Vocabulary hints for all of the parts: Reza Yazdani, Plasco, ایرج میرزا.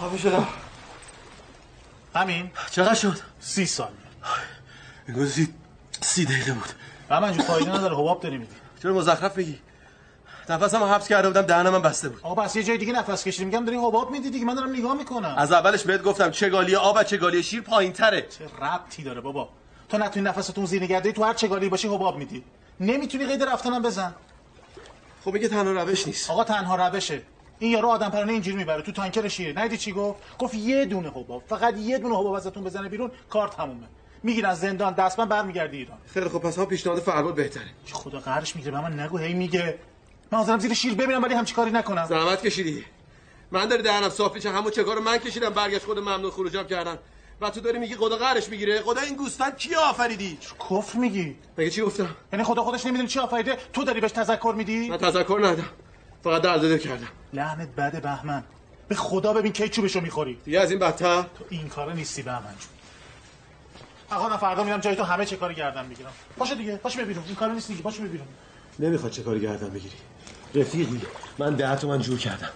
خفه شدم. امین چقدر شد؟ 30 ثانیه. انگار 30 دقیقه بود. امین جو فایده نداره، حباب داری میدی. چرا مزخرف بگی؟ نفسمو حبس کرده بودم، دهنم بسته بود. آقا پس یه جای دیگه نفس کشیدم، میگم داری حباب میدی دیگه، من دارم نگاه میکنم. از اولش بهت گفتم چگالی آب و چگالی شیر پایین‌تره. چه ربطی داره بابا؟ تو نتونی نفستون زیر نگه داری، تو هر چگالی باشی حباب میدی. نمیتونی قید رفتنم بزن. خب میگه تنها روش نیست. آقا تنها روشه. این یارو آدم پرانه اینجوری میبره تو تانکر شیر. ندیدی چی گفت؟ گفت یه دونه حباب، فقط یه دونه حباب ازتون بزنه بیرون کار تمومه. میگیرن از زندان دستمن برمیگردی ایران. خیلی خب پس ها پیشنهاد فرهاد بهتره. خدا قهرش میگیره، من نگو هی میگه. من حاضرم زیر شیر ببینم ولی همچین کاری نکنم. زحمت کشیدی. من داری دهنم صاف میشه، همون چه کارو من کشیدم، برگشت خود ممنون خروجام کردن. و تو داری میگی خدا قهرش میگیره؟ خدا این گوسفند کی آفریدی؟ کفر میگی. مگه چی گفتم؟ یعنی خدا خودش نمیدونه چی آفریده، تو داری بهش تذکر میدی؟ من تذکر ندادم. فقط دردت کردم. لعنت بده بهمن. به خدا ببین کی چوبشو میخوری. دیگه از این بدتر تو این کارا نیستی بهمن. آقا من فردا میرم جای تو، همه چه کاری گردن میگیرم. باشه دیگه، باشه ببینم. این کارا نیست دیگه، باشه ببینم. نمیخواد چه کاری گردن بگیری. رفیقی من 10 تومن جور کردم.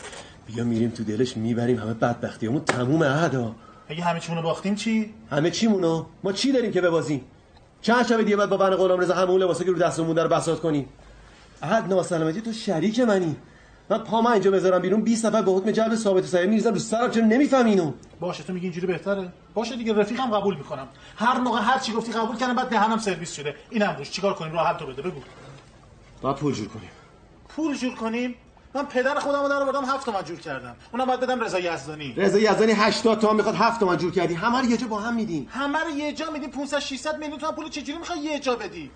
بیا میریم تو دلش میبریم همه بدبختیامون تموم عهدا. اگه همه چیمونو باختیم چی؟ همه چیمونو؟ ما چی داریم که ببازیم؟ چند شب دیگه بعد با بن قلامرضا همه اون لباسا که رو دستمون در بساط کنیم. عهد ناسلامتی تو شریک منی. من پاما اینجا بذارم بیرون 20 نفر به حکم جبر ثابت سایه میریزم رو سرم. چرا نمیفهمی اینو؟ باشه تو میگی اینجوری بهتره. باشه دیگه رفیقم قبول میکنم. هر موقع هر چی گفتی قبول کردم، بعد دهنم سرویس شده. اینم روش چیکار کنیم؟ راحت تو بده بگو. بعد پول جور کنیم. پول جور کنیم؟ من پدر خودمو در آوردم 7 تومن جور کردم. اونم بعد بدم رضا یزدانی. رضا یزدانی 80 تومن میخواد 7 تومن جور کردی. همه رو یه جا با هم میدیم. همه رو یه جا میدیم. 500 600 میلیون تومن پول چجوری میخوای یه جا بدی؟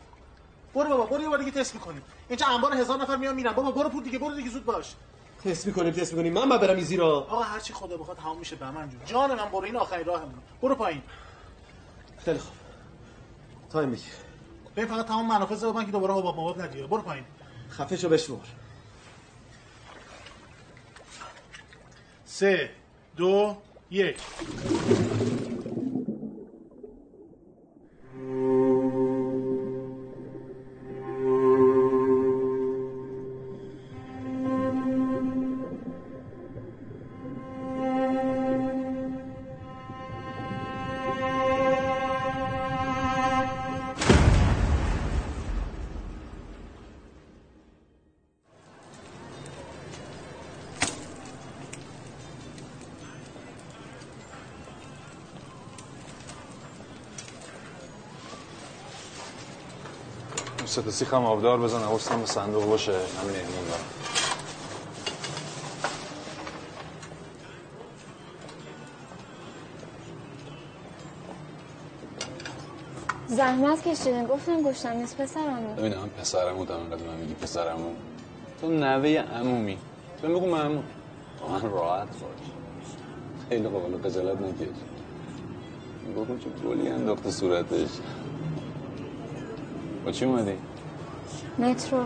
برو بابا برو یه بار دیگه تست میکنیم. اینجا انبار 1000 نفر میان میرن. بابا برو پول دیگه، برو دیگه زود باش. تست میکنیم. من برم این زیرا. آقا هر چی خدا بخواد تمام میشه بهمن جون. جان من برو، این آخرین راهمون. برو پایین. خیلی خوب. تایم میگی. ببین فقط تمام منافذ رو من که دوباره حباب مباب نگیره. برو پایین. خفهشو بشور. 3 2 1 صد سیخ هم آبدار بزن، حواسم به صندوق باشه. همین ایمون دارم. زحمت کشیدن. گفتم گوشتم نیست پسرمون. ببین هم پسرمون دارم قدم هم میگی پسرمون. تو نوه عمومی. تو بگو معمول. من راحت خوش. خیلی قابل قجالت نکش. بگو چه گلی انداخته صورتش. با چی اومدی؟ مترو.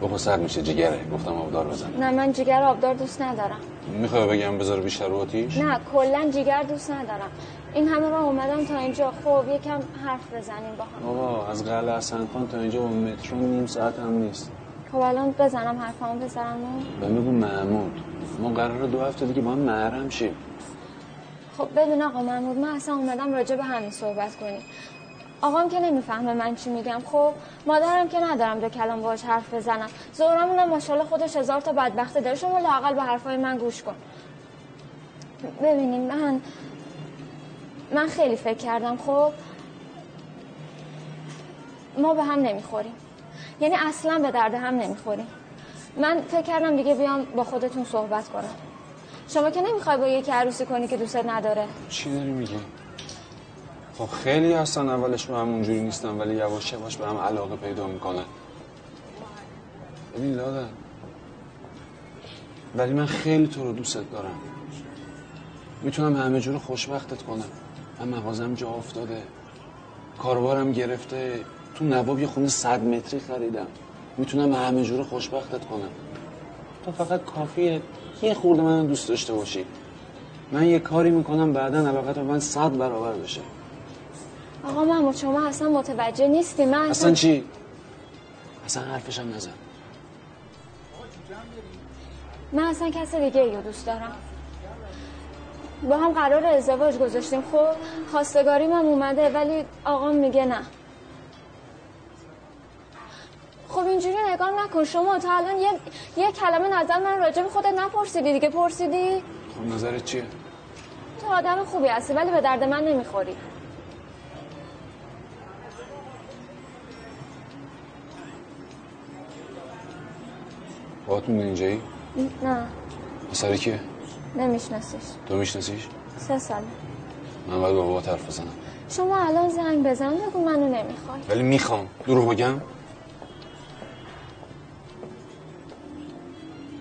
بابا سرد میشه جگره، گفتم آبدار بزن. نه من جگر آبدار دوست ندارم. میخوای بگم بذار بیشتر رو آتیش؟ نه کلا جگر دوست ندارم. این همه راه اومدم تا اینجا، خب یکم حرف بزنیم با هم. بابا از قلعه حسن خان تا اینجا با مترو نیم ساعت هم نیست. خب الان بزنم حرفامو بزنم. بگو محمود ما قراره 2 هفته دیگه با هم محرم شیم. خب بدون آقا محمود من اصلا اومدم راجع به همین صحبت کنیم. آقام که نمیفهمه من چی میگم، خب مادرم که ندارم 2 کلام باهاش حرف بزنم، زهرامونم ماشاءالله خودش 1000 تا بدبخته داره، شما لااقل به حرفای من گوش کن. ببینین من خیلی فکر کردم، خب ما به هم نمیخوریم، یعنی اصلا به درد هم نمیخوریم. من فکر کردم دیگه بیام با خودتون صحبت کنم. شما که نمیخوای با یکی عروسی کنی که دوست نداره. چی داری میگی؟ خب خیلی هستن اولش به هم اونجوری نیستن ولی یواش یواش به هم علاقه پیدا میکنن. ببین لادن ولی من خیلی تو رو دوست دارم، میتونم همه جور خوشبختت کنم. من مغازم جا افتاده، کاروبارم گرفته، تو نواب یه خونه 100 متری خریدم، میتونم همه جور خوشبختت کنم. تو فقط کافیه یه خورده منو دوست داشته باشی. من یه کاری میکنم بعدن علاقت من 100 برابر بشه. آقا محمود شما اصلا متوجه نیستی. من اصلا چی؟ اصلا حرفش هم نزن. من اصلا کسی دیگه ایو دوست دارم. با هم قرار ازدواج گذاشتیم، خب خواستگاریم هم اومده، ولی آقام میگه نه. خب اینجوری نگاه نکن، شما تا الان یه کلمه نظر من راجع به خودت نپرسیدی دیگه. پرسیدی؟ خب نظرت چیه؟ تو آدم خوبی هستی ولی به درد من نمیخوری. باهات میدونی اینجایی؟ نه. پسر کیه؟ نمیشناسیش. تو میشناسیش؟ 3 ساله. من باید بابا حرف بزنم. شما الان زنگ بزن بگو منو نمیخوای. ولی میخوام. دروغ بگم؟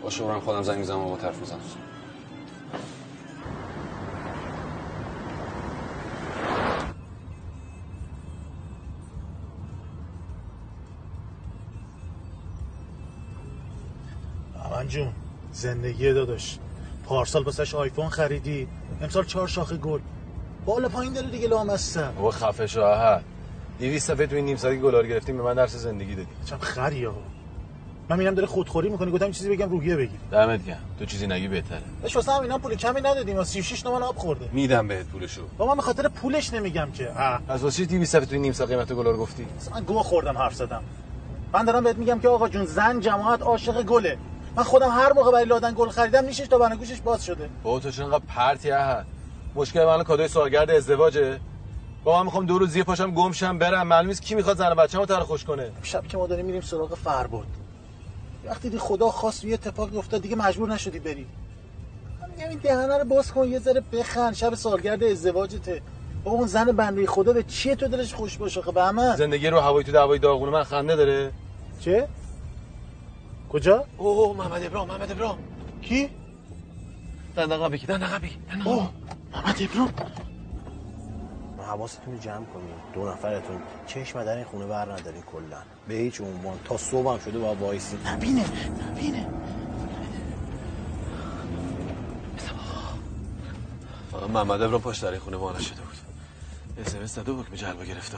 باشه برم خودم زنگ بزنم بابا حرف بزنم. آمان جون زندگی داداش، پارسال واسش آیفون خریدی، امسال 4 شاخه گل بالا پایین داره دیگه لامصب. بابا خفه شو آها. 200 صفحه توی نیم ساعتی گلار گرفتیم، به من درس زندگی دادی. چم خریه آقا. من میرم داره خودخوری میکنه، گفتم چیزی بگم روحیه بگیر. دمت گرم. تو چیزی نگی بهتره. اش واسه هم اینا پول کمی ندادیم، 36 تومن آب خورده. میدم بهت پولشو. بابا من خاطر پولش نمیگم که. از واسه 200 صفحه توی نیم ساعت قیمت گلار گفتی. اصلا گوه خوردم حرف زدم. من دارم بهت میگم که آقا جون زن جماعت عاشق گله. من خودم هر موقع برای لادن گل خریدم نیشش تا بنگوشش باز شده. بابا تو چون انقدر پرتی احد. مشکل من کادوی سالگرد ازدواجه. بابا من میخوام 2 روز زیر پاشم گم شم برم، معلومه کی میخواد زن بچه‌مو تر خوش کنه. شب که ما داریم میریم سراغ فربود. وقتی دی خدا خواست یه اتفاقی افتاد دیگه مجبور نشدی بری. همین دهنه رو باز کن یه ذره بخند، شب سالگرد ازدواجته. بابا اون زن بنده خدا به چیه تو دلش خوش باشه آخه؟ به من زندگی رو هوای تو دعوای داغونه من خنده داره. چه؟ کجا؟ اوه محمد ابراهیم کی؟ دندقبی اوه محمد ابراهیم. حواستون رو جمع کنید، 2 نفرتون چشم در این خونه بر ندارین کلا به هیچ عنوان، تا صبح هم شده با وایسی. نبینه آقا محمد ابراهیم پشت در این خونه وانه شده بود، SMS زده حکم جلب گرفته.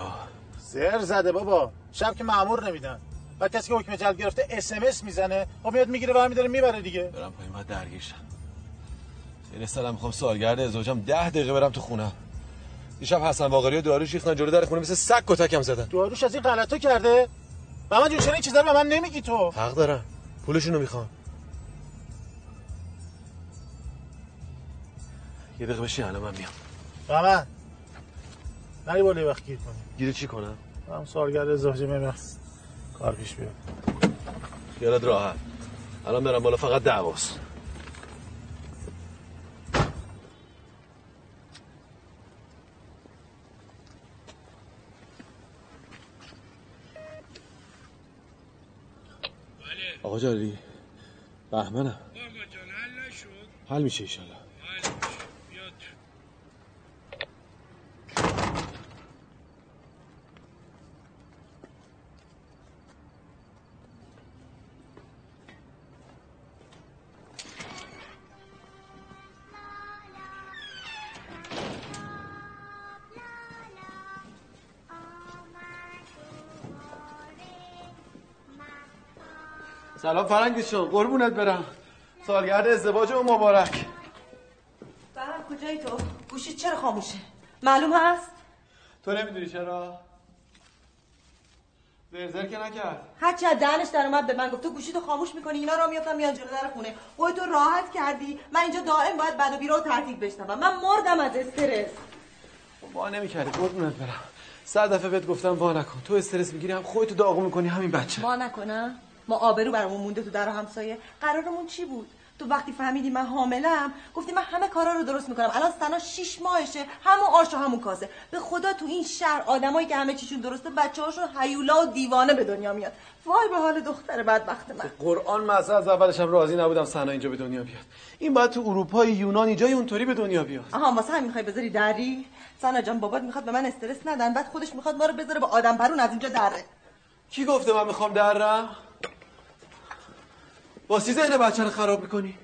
سر زده بابا، شب که مأمور نمیدن. بعد کسی که حکم جلب گرفته SMS میزنه، خب میاد میگیره برمی‌داره میبره دیگه. برام پای ما درگیرشن. این سلام میخوام سالگرد ازدواجم 10 دقیقه برم تو خونه. دیشب حسن واقری و داریوش ریختن جلو در خونه مثل سگ کتکم زدن. داریوش از این غلطو کرده؟ و من جون چه چیزا به من نمیگی تو؟ حق دارن. پولشونو میخوام. یه دقیقه بشین الان من میام. بابا. نری بالا وقت گیر کنی. گیر چی کنم؟ من سالگرد ازدواجم میخوام. کار پیش بیاد. خیالت راحت. الان برم بالا فقط دعواست. آقا جاری بهمنم. آقا جان حل نشد. حل میشه ایشالله. سلام فرنگیز جان، قربونت برم. سالگرد ازدواجم مبارک. برم کجایی تو؟ گوشی چرا خاموشه؟ معلوم هست؟ تو نمیدونی چرا؟ زرزر که نکرد. هرچی از دهنش در اومد به من گفت تو گوشی تو خاموش میکنی، اینا را میافتن میان جلو در خونه. خودتو راحت کردی؟ من اینجا دائم باید بد و بیرا و ترتیب بشنوم. من مردم از استرس. با نمیکردی قربونت برم. 100 دفعه بهت گفتم وا نکن. تو استرس میگیری، هم خودتو داغون میکنی همین بچه. وا نکنم؟ ما آبرو برامون مونده تو در همسایه. قرارمون چی بود؟ تو وقتی فهمیدی من حاملم گفتی من همه کارا رو درست میکنم. الان سنا 6 ماهشه، همون آش و همون کاسه. به خدا تو این شهر آدمایی که همه چیشون درسته بچه‌هاشون هیولا و دیوانه به دنیا میاد. وای به حال دختر بدبخت من. قرآن مثلا از اولش هم راضی نبودم سنا اینجا به دنیا بیاد. این باید تو اروپا، یونان، جای اونطوری به دنیا بیاد. آها واسه همین میخوای بذاری دری؟ سنا جان بابات میخواد به من استرس ندن، بعد خودش میخواد ما رو بذاره به آدم پرون از اینجا دره. کی گفته من میخوام درم؟ واسه ذهن بچه رو خراب می‌کنی.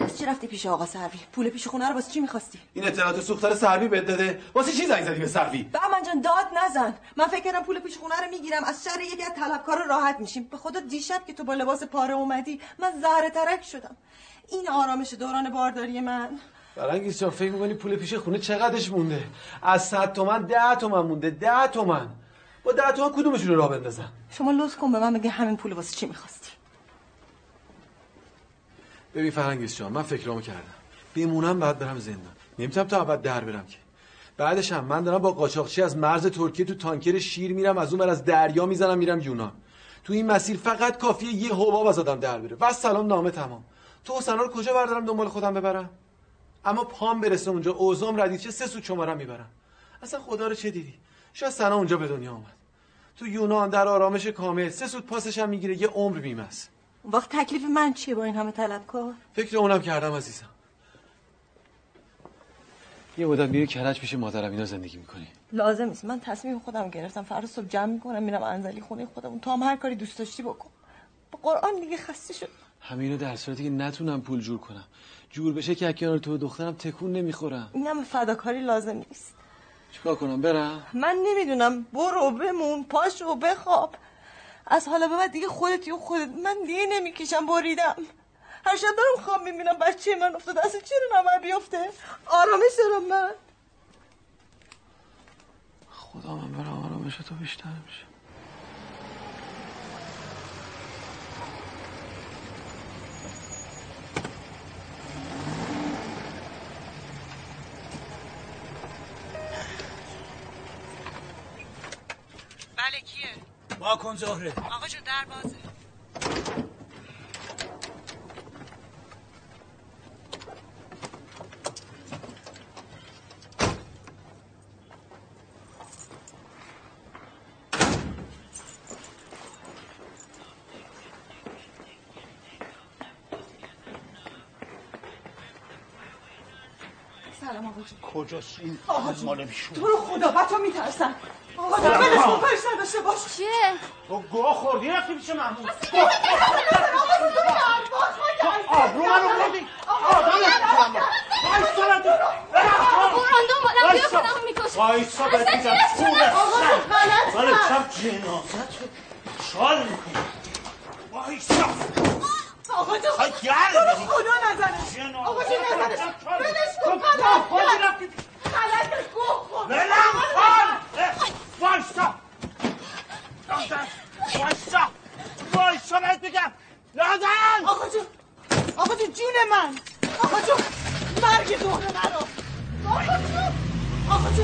باز چی رفتی پیش آقا سروی؟ پول پیش خونه رو واسه چی می‌خواستی؟ این اطلاعات سوختار سروی بهت داده. واسه چی زنگ زدی به سروی؟ بهمن جان داد نزن. من فکر کردم پول پیش خونه رو می‌گیرم، از شر یکی از طلبکارا راحت میشیم. به خدا دیشب که تو با لباس پاره اومدی، من زهره ترک شدم. این آرامش دوران بارداری من. فرنگیس جان فکر میکنی پول پیش خونه چقدرش مونده؟ از 100 تومن 10 تومن مونده. 10 تومن با 10 تومن کدومشون رو راه بندازم؟ شما لطف کن به من بگی همین پول واسه چی میخواستی. ببین فرنگیس جان، من فکرامو کردم، بیمونم بعد برم زندان، نمیتونم تا ابد در برم که. بعدش هم من دارم با قاچاقچی از مرز ترکیه تو تانکر شیر میرم، از اون بر از دریا میزنم میرم یونان. تو این مسیر فقط کافیه یه حباب از آدم در بره و سلام نامه تمام. تو حسنا رو کجا بردارم دنبال خودم ببرم؟ اما پام برسه اونجا اوزام ردیف چه سه سود شمارم میبرم. اصلا خدا رو چه دیدی؟ شاید سنا اونجا به دنیا اومد، تو یونان در آرامش کامل، سه سود پاسش هم میگیره، یه عمر بیمه است. وقت تکلیف من چیه با این همه طلبکار؟ فکر اونم کردم عزیزم. یه مدت میری کرج پیش مادرم اینا زندگی میکنی. لازم نیست، من تصمیم خودم گرفتم، فردا صبح جمع میکنم میرم انزلی خونه خودمون، تو هم هر کاری دوست داشتی بکن. با قرآن دیگه خسته شد. همینو در صورتی که نتونم پول جور کنم، جور بشه که اکیار تو دخترم تکون نمیخورم. اینم فداکاری لازم نیست. چیکار کنم برم؟ من نمیدونم، برو بمون، پاشو بخواب. از حالا به بعد دیگه خودت. من دیگه نمیکشم، بریدم. هر شب دارم خواب میبینم بچه من افتاده، اصلا چرا نمر بیفته؟ آرامش دارم من. خدا من برم آرامش تو بیشتر میشه. بله کیه؟ واکن زهره. آقا جون در بازه. کجاست این مال بیشون؟ تو رو خدا بطا میترسن. آقا در بلش کن، پرش نداشته باش. چیه؟ تو گوه خوردی رفتی بیشه محمود. اصلا بگه آبرو منو خوردی؟ آبرو منو خوردی؟ بایستان تو براندون بادم بیا کنم میکشم. بایستان باید میدم چونه سن بله چم جنازت شال میکنم. بایستان آقا تو خدا نزنش، آقا تو نزنش، بلش کن، خلطش گوه خود بلن کن. بایستا بایستا بهت بگم لازن. آقا تو جون من، آقا تو مرگ دهنه نرا. آقا تو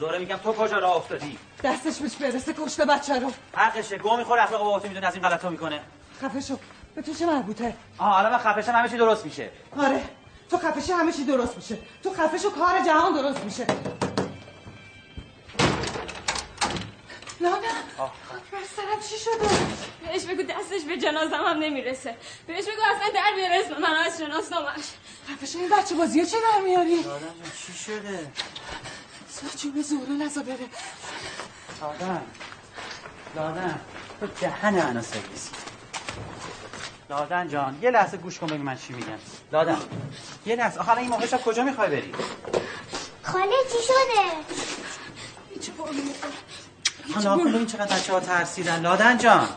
زهره میگم تو کجا راه افتادی؟ دستش بهش برسه کشته بچه رو. حقشه، گوه میخوره، اخلاق باباتو میدونه از این غلطا میکنه. خفه شو، به تو چه مربوطه؟ آها الان من خفشم همه چی درست میشه. آره تو خفشی همه چی درست میشه، تو خفشو کار جهان درست میشه. لانا بر سرم چی شده؟ بهش بگو دستش به جنازم هم نمیرسه، بهش بگو اصلا در بیاره اسم من از شناسنامش. خفشو این بچه بازی ها چه در میاری؟ لانا چی شده؟ سرچوب زهره نزا بره. لادن تو دهن انا سرویسی. لادن جان یه لحظه گوش کن بگی من چی میگم. لادن یه لحظه، آخه این موقع شب کجا میخوای بری؟ خاله چی شده؟ هیچ حالا خاله این چقدر بچه ها ترسیدن. لادن جان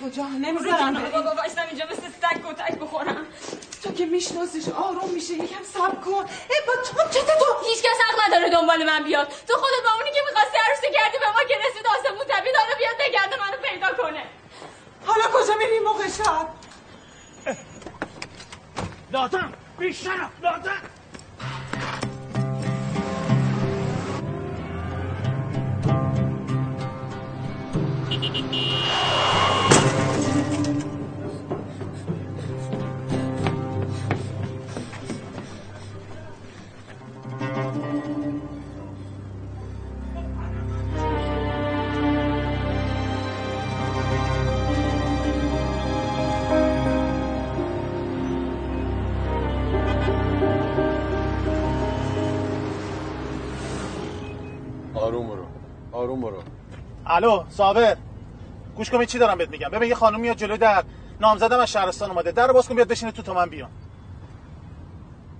کجا؟ نمیذارم بری. بابا باشتم اینجا مثل سگ کتک بخورم. تو که میشناسیش آروم میشه، یکم صبر کن. ای با تو چطه تو؟ هیچ کس حق نداره دنبال من بیاد. تو خودت با اونی که میخواستی عروسی کردی به ما که رسید آسمون تبید، حالا بیاد بگرده منو پیدا کنه. حالا کجا میری موقع شب؟ لادن بیشترم لادن. آروم برو. الو صابر گوش کن چی دارم بهت میگم. ببین یه خانم میاد جلوی در، نامزدم از شهرستان اومده، درو باز کن بیاد بشینه تو من بیام.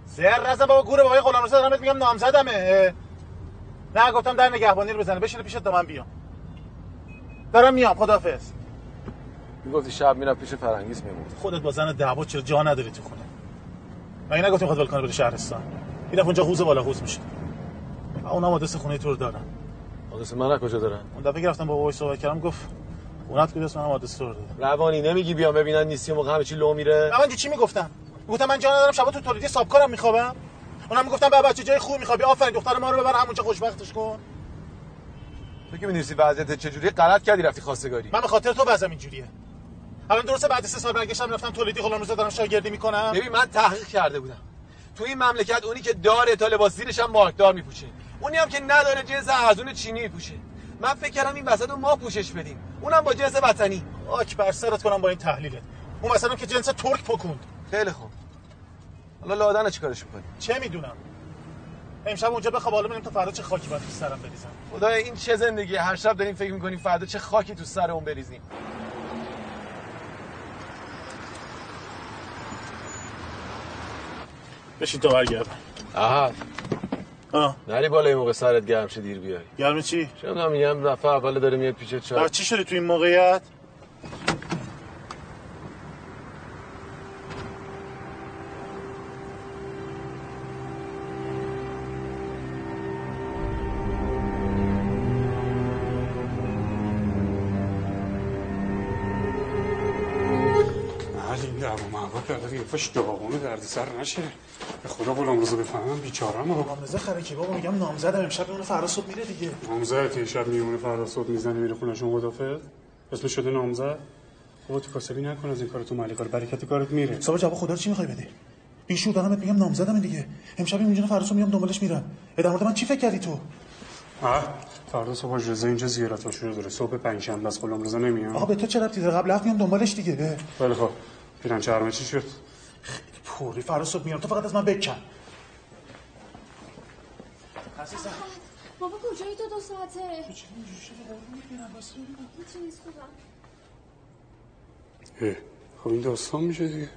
زر رضا بابا گوره بابای غلامرضا دارم بهت میگم نامزدمه. نه گفتم در نگهبانی رو بزنه بشینه پیشت تا من بیام. دارم میام خدافظ. میگفتی شب میرم پیش فرنگیس میمونم. خودت با زن دعوا چرا جا نداری تو خونه؟ مگه نگفتم خود ولکان بره شهرستان؟ یه دفعه اونجا خوزه بالا خوز میشه. اونم آدرس خونه تو رو دارن. آدرس منو کجا دارن؟ اون دفعه گرفتم با وای صحبت کردم گفت اونات که بس منم آدرس رو دادم. روانی نمیگی بیام ببینن نیستی موقع همه چی لو میره. من چی میگفتم؟ گفتم من جا ندارم شب تو تولیدی سابکارم میخوابم. اونم میگفتن بابا بچه جای خوب میخوابی آفرین دختر ما رو ببر همونجا خوشبختش کن. تو که می‌نویسی وضعیت چجوریه؟ غلط کردی رفتی خواستگاری. من به خاطر تو بازم اینجوریه. الان درسته بعد از 3 سال برگشتم رفتم تولیدی غلامرضا دارم شاگردی میکنم. ببین من تحقیق کرده بودم. تو این مملکت اونی که داره تا لباس زیرش هم مارکدار میپوشه. اونی هم که نداره جنس ارزون چینی میپوشه. من فکر کردم این وسط ما پوشش بدیم. اونم با جنس وطنی. آک بر سرت کنم با این تحلیلت. اون مثلا که جنس ترک پکوند. خیلی خوب. حالا لادن چیکارش می‌کنی؟ چه میدونم؟ امشب اونجا بخواب حالا ببینیم تا فردا چه خاکی باید تو سرم بریزم. خدایا این چه زندگی، هر شب داریم فکر می‌کنیم فردا چه خاکی تو سرمون بریزیم. بشین تو برگرد. آها. نری بالا این موقع سرت گرم شه دیر بیای. گرم چی؟ شما میگم رفع اول داره میاد پیشت چای. چی شده تو این موقعیت؟ فش داغونه درد سر نشه به خدا غلامرضا بفهمم بیچاره‌ام. غلامرضا خرکی بابا میگم نامزدم امشب میونه فردا صبح میره دیگه. نامزد شب میونه فردا صبح میزنه میره خونه‌شون خدافظ. اسمش شده نامزد. خودت کاسبی نکن از این کار تو مالی کار برکت کارت میره. صبح جواب خدا رو چی میخوای بده؟ بیشور دارم بهت میگم نامزدم دیگه. امشب میونه فردا صبح میام دنبالش میرم. در مورد من چی فکر کردی تو؟ فردا صبح رضا اینجا زیارتش شروع داره. صبح پنجشنبه است غلامرضا نمیام. آقا به تو چه ربطی داره؟ قبل حق میام دنبالش دیگه. خیلی خوب. پیرن چرمه چی شد؟ خیلی پوری فردا صبح میام تو فقط از من بکن. عزیزم بابا کجایی تو 2 ساعته؟ چه اینجور شده بابا میگیرم بس میگیرم هیچی نیست خودم. خب این داستان میشه دیگه.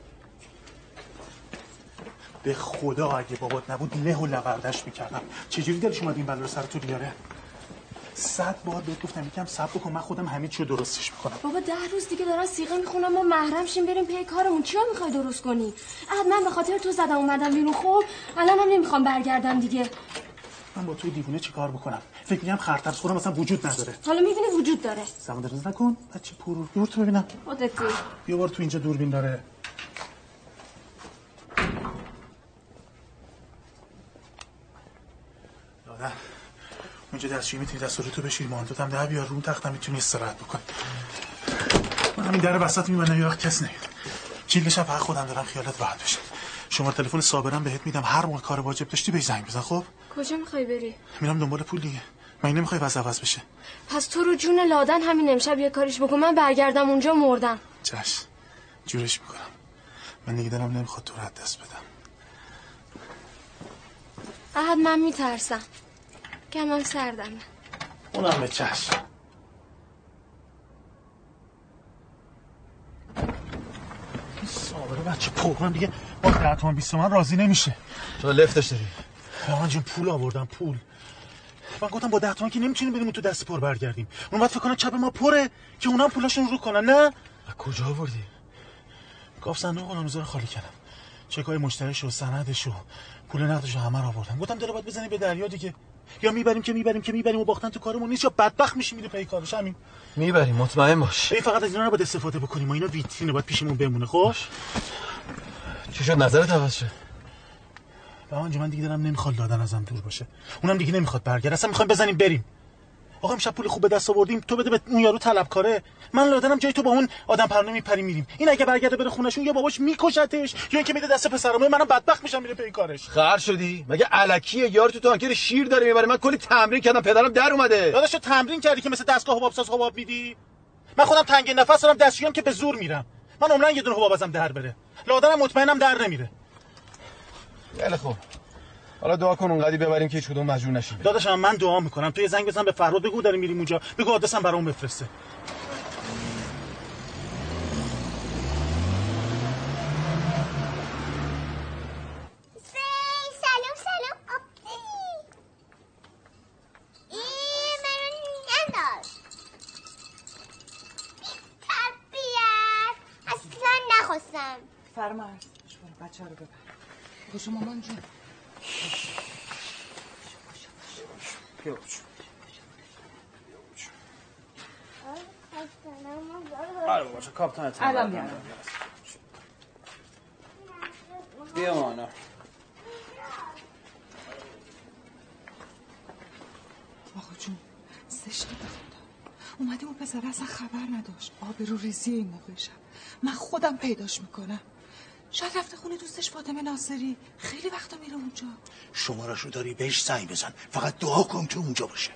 به خدا اگه بابات نبود نه و لوردش میکردم. چجوری دلش اومد این بلا رو سر تو بیاره؟ 100 بار بهت گفتم یکم صبر کن من خودم همه چیو درستش میکنم. بابا 10 روز دیگه دارن سیغه میخونم ما محرم شیم بریم پی کارمون. چیو میخوای درست کنی؟ عهد من به خاطر تو زدم اومدم بیرون. خب الانم نمیخوام برگردم دیگه. من با تو دیوونه چیکار بکنم؟ فکر میگم خرطرس خورم مثلا وجود نداره. حالا میبینی وجود داره. سمون درز نکن. بچه پور دور تو ببینم. خودت یه بار تو اینجا دوربین داره. دادا اونجا دستشوی میتونی دستورتو بشیر ماندوت هم در بیار روم تختم میتونی استراحت بکنی. من همین در وسط میبندم یه وقت کس نمید کیل شب حق خودم دارم خیالت راحت بشه. شماره تلفن صابرم بهت میدم هر موقع کار واجب داشتی بهش زنگ بزن. خب کجا میخوای بری؟ میرم دنبال پول دیگه. من نمیخوای وضع عوض بشه. پس تو رو جون لادن همین امشب یه کاریش بکن من برگردم اونجا مردم. چش جورش میکنم. من دیگه دلم نمیخواد تو رو از دست بدم. عهد من میترسم. کمم سردمه. اونم به چشم. صابره بچه پرم دیگه با 10 تومن 20 تومن راضی نمیشه. تو لفتش داری. من جون پول آوردم پول. من گفتم با 10 تومن که نمیتونیم بریم تو دست پر برگردیم. اون وقت فکر کنن چپ ما پره که اونم پولاشون رو کنن. نه؟ از کجا آوردی؟ گاف صندوق غلامرضا رو خالی کردم. چکای مشتریش و سندش و پول نقدش رو همه رو آوردم. گفتم دل باید بزنی به دریا دیگه. یا میبریم و باختن تو کارمون نیست یا بدبخت میشیم میره پی کارش. همین میبریم مطمئن باش. ای فقط از اینا نباید استفاده بکنیم ما اینا ویترینه باید پیشمون بمونه. خب چی شد نظرت عوض شد؟ بابا من دیگه دلم نمیخواد لادن ازم دور باشه. اونم دیگه نمیخواد برگرد. اصلا میخوایم بزنیم بریم. آقا امشب پول خوب به دست آوردیم تو بده به اون یارو طلبکاره. من لادنم جای تو با اون آدم پرنه میپریم میریم. این اگه برگرده بره خونه‌شون یا باباش میکشتش یا اینکه میده دست پسرامه منم بدبخت میشم میره پی کارش. خر شدی مگه الکیه یار تو تانکر شیر داره میبره. من کلی تمرین کردم پدرم در اومده. داداش تمرین کردی که مثل دستگاه حبابساز حباب میدی؟ من خودم تنگ نفس دارم دستشویی که به زور میرم. من عمرن یه دونه حباب ازم در بره. لادنم مطمئنم در نمیره. خیلی خوب حالا دعا کن اونقدی ببریم که هیچ کدوم مجروح نشیم. داداشم من دعا میکنم، تو یه زنگ بزن به فرهاد بگو داریم میریم اونجا، بگو آدرسم برام بفرسته. باشه مامان جون. باشه کاپتان تیم. الان میام. بیا مانا. آخه جون زشت به خدا. اومده اون پسر اصلا خبر نداشت. آبرو ریزی این موقع شب. من خودم پیداش میکنم. شاید رفته خونه دوستش فاطمه ناصری، خیلی وقتا میره اونجا. شماره‌شو داری بهش زنگ بزن، فقط دعا کن که اونجا باشه.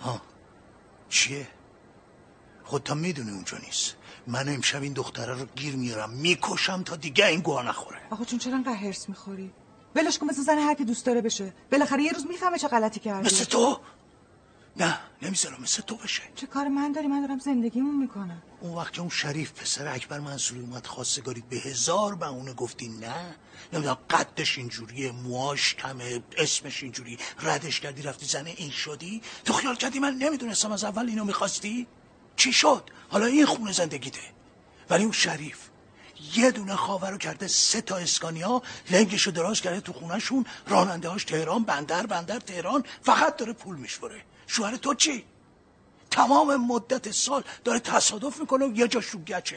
ها چیه؟ خودت میدونی اونجا نیست. من امشب این دختره رو گیر میارم میکشم تا دیگه این گوها نخوره. آقا چون چرا انقدر هرس میخوری؟ ولش کن، بذار زن هر کی دوست داره بشه، بالاخره یه روز میفهمه چه غلطی کرده. مثل تو؟ نه نمیذارم مثل تو بشه. چه کار من داری؟ من دارم زندگیمون میکنم. اون وقت اون شریف پسر اکبر منصوری اومد خواستگاری، به هزار بهونه گفتی نه نمیدونم قدش اینجوریه، موهاش کمه، اسمش اینجوری، ردش کردی رفتی زن این شدی. تو خیال کردی من نمیدونستم از اول اینو میخواستی؟ چی شد؟ حالا این خونه زندگیته. ولی اون شریف یه دونه خاورو کرده 3 تا اسکانیا، لنگشو دراز کرده تو خونه‌شون، راننده‌هاش تهران بندر تهران، فقط داره پول میشوره. شوهر تو چی؟ تمام مدت سال داره تصادف میکنه و یه جاشو گچه.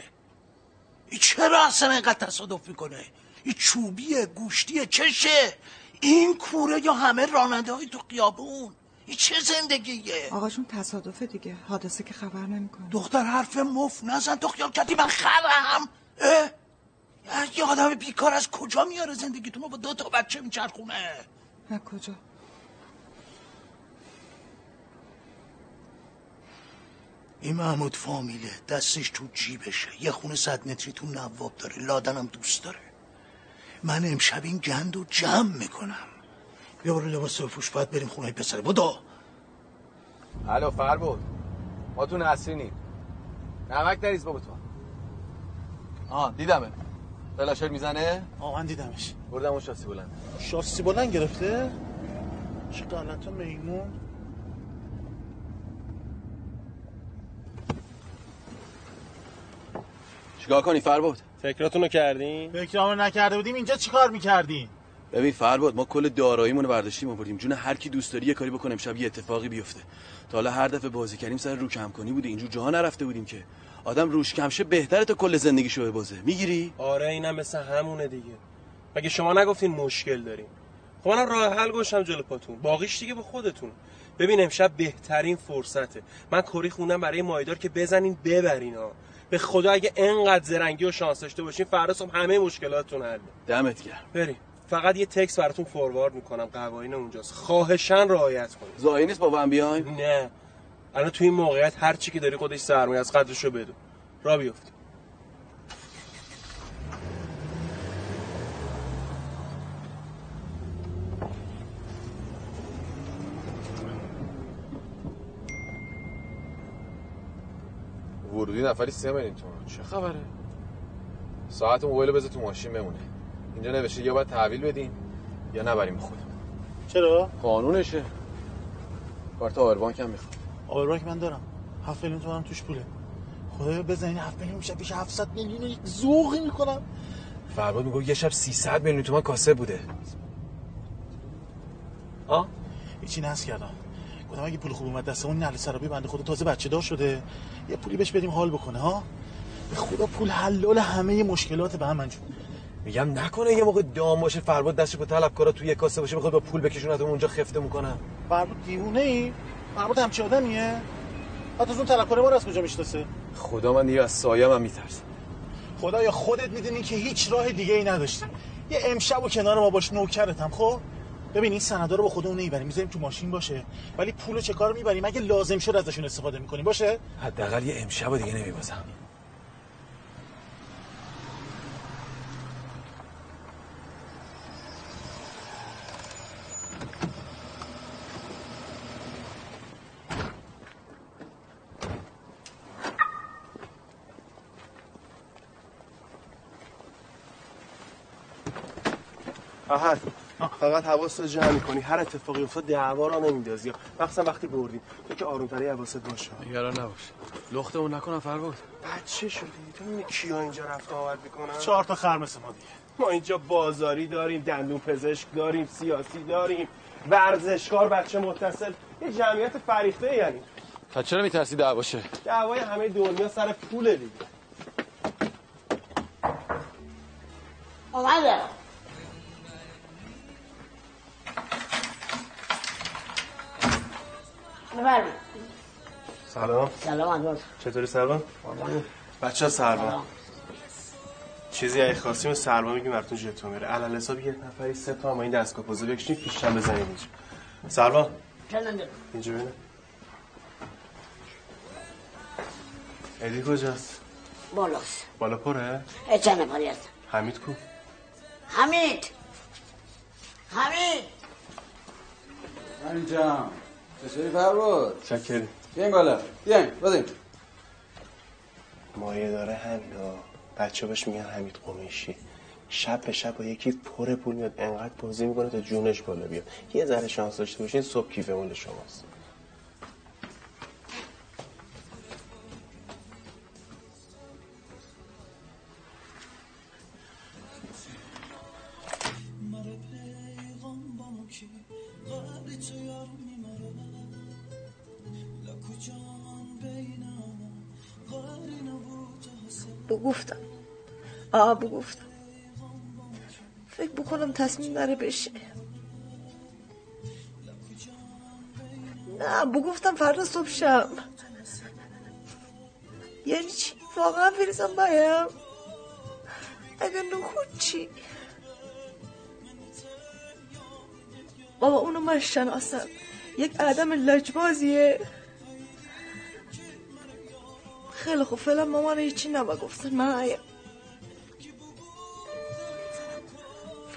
این چرا اصلا اینقدر تصادف میکنه؟ این چوبیه، گوشتیه، چشه؟ این کوره یا همه راننده های تو خیابون؟ این چه زندگیه؟ آقاشون تصادفه دیگه، حادثه که خبر نمیکنه. دختر حرف مفت نزن، تو خیال کردی من خرم؟ یه آدم بیکار از کجا میاره زندگی تو ما با 2 تا بچه میچرخونه؟ از کجا؟ این محمود فامیله، دستش تو جیبشه، یه خونه 100 متری تو نواب داره، لادنم دوست داره. من امشب این گند رو جمع میکنم. بیا برو لباس رو پوش، باید بریم خونه پسره. بودا الو فربود، ما تو نسرینیم، نمک نریز بابا. تو دیدمه فلاشر میزنه؟ من دیدمش، بردم اون شاسی بلند گرفته؟ چه دانت میمون. چیکار کنی فربود؟ فکراتونو کردین؟ فکرامو نکرده بودیم اینجا چیکار میکردین؟ ببین فربود، ما کل داراییمونو برداشتیم آوردیم. جون هر کی دوست داری یه کاری بکنیم شب یه اتفاقی بیفته. تا حالا هر دفعه بازی کردیم سر رو کم کنی بوده، اینجور جاها نرفته بودیم که. آدم روش کمشه بهتره تا کل زندگیشو ببازه. میگیری؟ آره اینم مثل همونه دیگه. مگه شما نگفتین مشکل دارین؟ خب منم راه حل گوشم جلو پاتون، باقیش دیگه به خودتون. ببین امشب بهترین فرصته. من کری خوندم برای مایدار که بزنین ببرینا. به خدا اگه انقدر زرنگی و شانس داشته باشین فردا صبح همه مشکلاتتون حله. دمت گرم. بریم. فقط یه تکست براتون فوروارد میکنم، قوانین اونجاست، خواهشاً رعایت کنید. زایی نیست بابا هم بیایم؟ نه. الان تو این موقعیت هر چی که داری خودش سرمایه از قدرشو بدون. راه بیفت. ورودی نفری 3 میلیون تومان. چه خبره؟ ساعت موبایل بذار تو ماشین بمونه. اینجا نوشته یا باید تحویل بدیم یا نبریم خودمون. چرا؟ قانونشه. کارت آوربانک هم میخوام. آوربانک من دارم. 7 میلیون تومان توش پوله. خدایا بزن این 7 میلیون میشه پیش 700 میلیون یک ذوقی میکنم. فرباد میگه یه شب 300 میلیون تومان کاسه بوده. هیچی ناس کردم. گفتم اگه پول خوب اومد دستمون این اهل سرابی بنده خدا تازه بچه دار شده، یه پولی بهش بدیم حال بکنه. به خدا پول حلال همه مشکلات به هم منجور. میگم نکنه یه موقع دام باشه فرباد دستش با طلبکارا توی یه کاسه باشه بخواد با پول بکشونه تو اونجا خفته میکنه. فرباد دیوونه ای؟ فرباد همچی آدمیه؟ حتی از اون طلبکار ما رو از کجا میشناسه؟ خدا من دیگه از سایه‌ام میترسم. خدایا خودت میدونی که هیچ راه دیگه ای نداشتی. یه امشب و کنار ما باش، نوکرتم. خب ببین این سندا رو با خودمون نمیبریم، میذاریم تو ماشین باشه، ولی پولو چه کار میبریم؟ اگه لازم شد ازشون استفاده میکنیم باشه. حداقل یه امشبو دیگه نمیبازم. فقط حواست رو جمع می‌کنی، هر اتفاقی افتاد دعوا را نمیندازی، مخصوصا وقتی بردیم. تو که آروم‌تری حواست باشه، نگران نباش. لختمون نکنم فرود. بچه شدی تو این کیا اینجا رفت آورد می‌کنن؟ 4 تا خرمس ما دیگه. ما اینجا بازاری داریم، دندون پزشک داریم، سیاسی داریم، ورزشکار، بچه متصل، یه جمعیت فریخته. یعنی تا چرا می‌ترسی دعوا شه؟ دعوای همه دنیا سر پوله دیگه. اومده. بفرمی. سلام. سلام انجام. چطوری سربان؟ بچه ها سربان. چیزی های خاصی من سربان میگیم براتون جتون میره. علال حساب یک نفری 3 تا هم این دستگاه پوزه بکشیم پیشتن بزنیم اینجا. سربان. چندنده؟ اینجا بینه. ایدی کجاست؟ بالاست. بالا پره؟ چند نفری هست. حمید کو؟ حمید. انجام. چشوری فرود؟ چکرین. بیاین بالا، بیاین، بازیم مایه داره همینو. بچه باش میگن حمید قمیشی. شب به شب با یکی پر پول میاد، انقدر بازی میکنه تا جونش بالا بیاد. یه ذره شانس داشته باشین صبح کیف مال شماست. بگفتم فکر بکنم تصمیم نره بشه. نه بگفتم فردا صبح شم. یعنی چی؟ واقعا فریزم بایم؟ اگر نخود چی؟ بابا اونو من شناسم، یک آدم لجبازیه. خیلی خوب، فعلا مامان هیچی نبگفتن. من آیم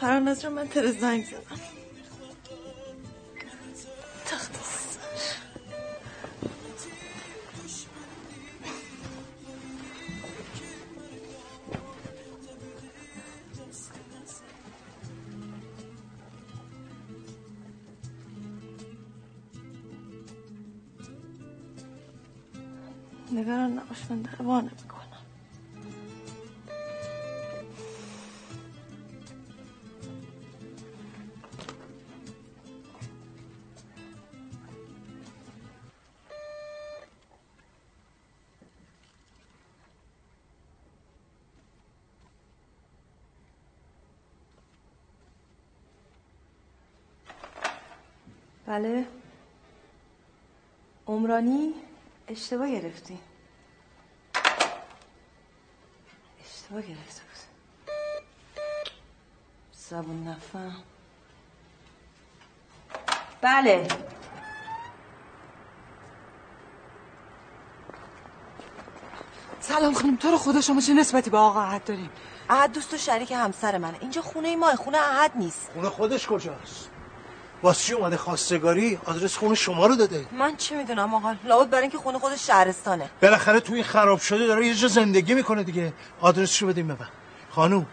فراناز رو من تره زنگ زدم. تخت سر نگران نباش، من دروانه میکنم. بله عمرانی، اشتباه گرفتی. زبون نفهم. بله سلام خانم، تو رو خدا شما چه نسبتی به آقا احد داریم؟ احد دوست و شریک همسر منه. اینجا خونه ماه، خونه احد نیست. خونه خودش کجاست؟ واسه چی اومده خواستگاری؟ آدرس خونه شما رو داده. من چه میدونم آقا، لابد برای اینکه خونه خودش شهرستانه. بالاخره تو این خراب شده داره یه جا زندگی میکنه دیگه. آدرسشو بدیم من. خانوم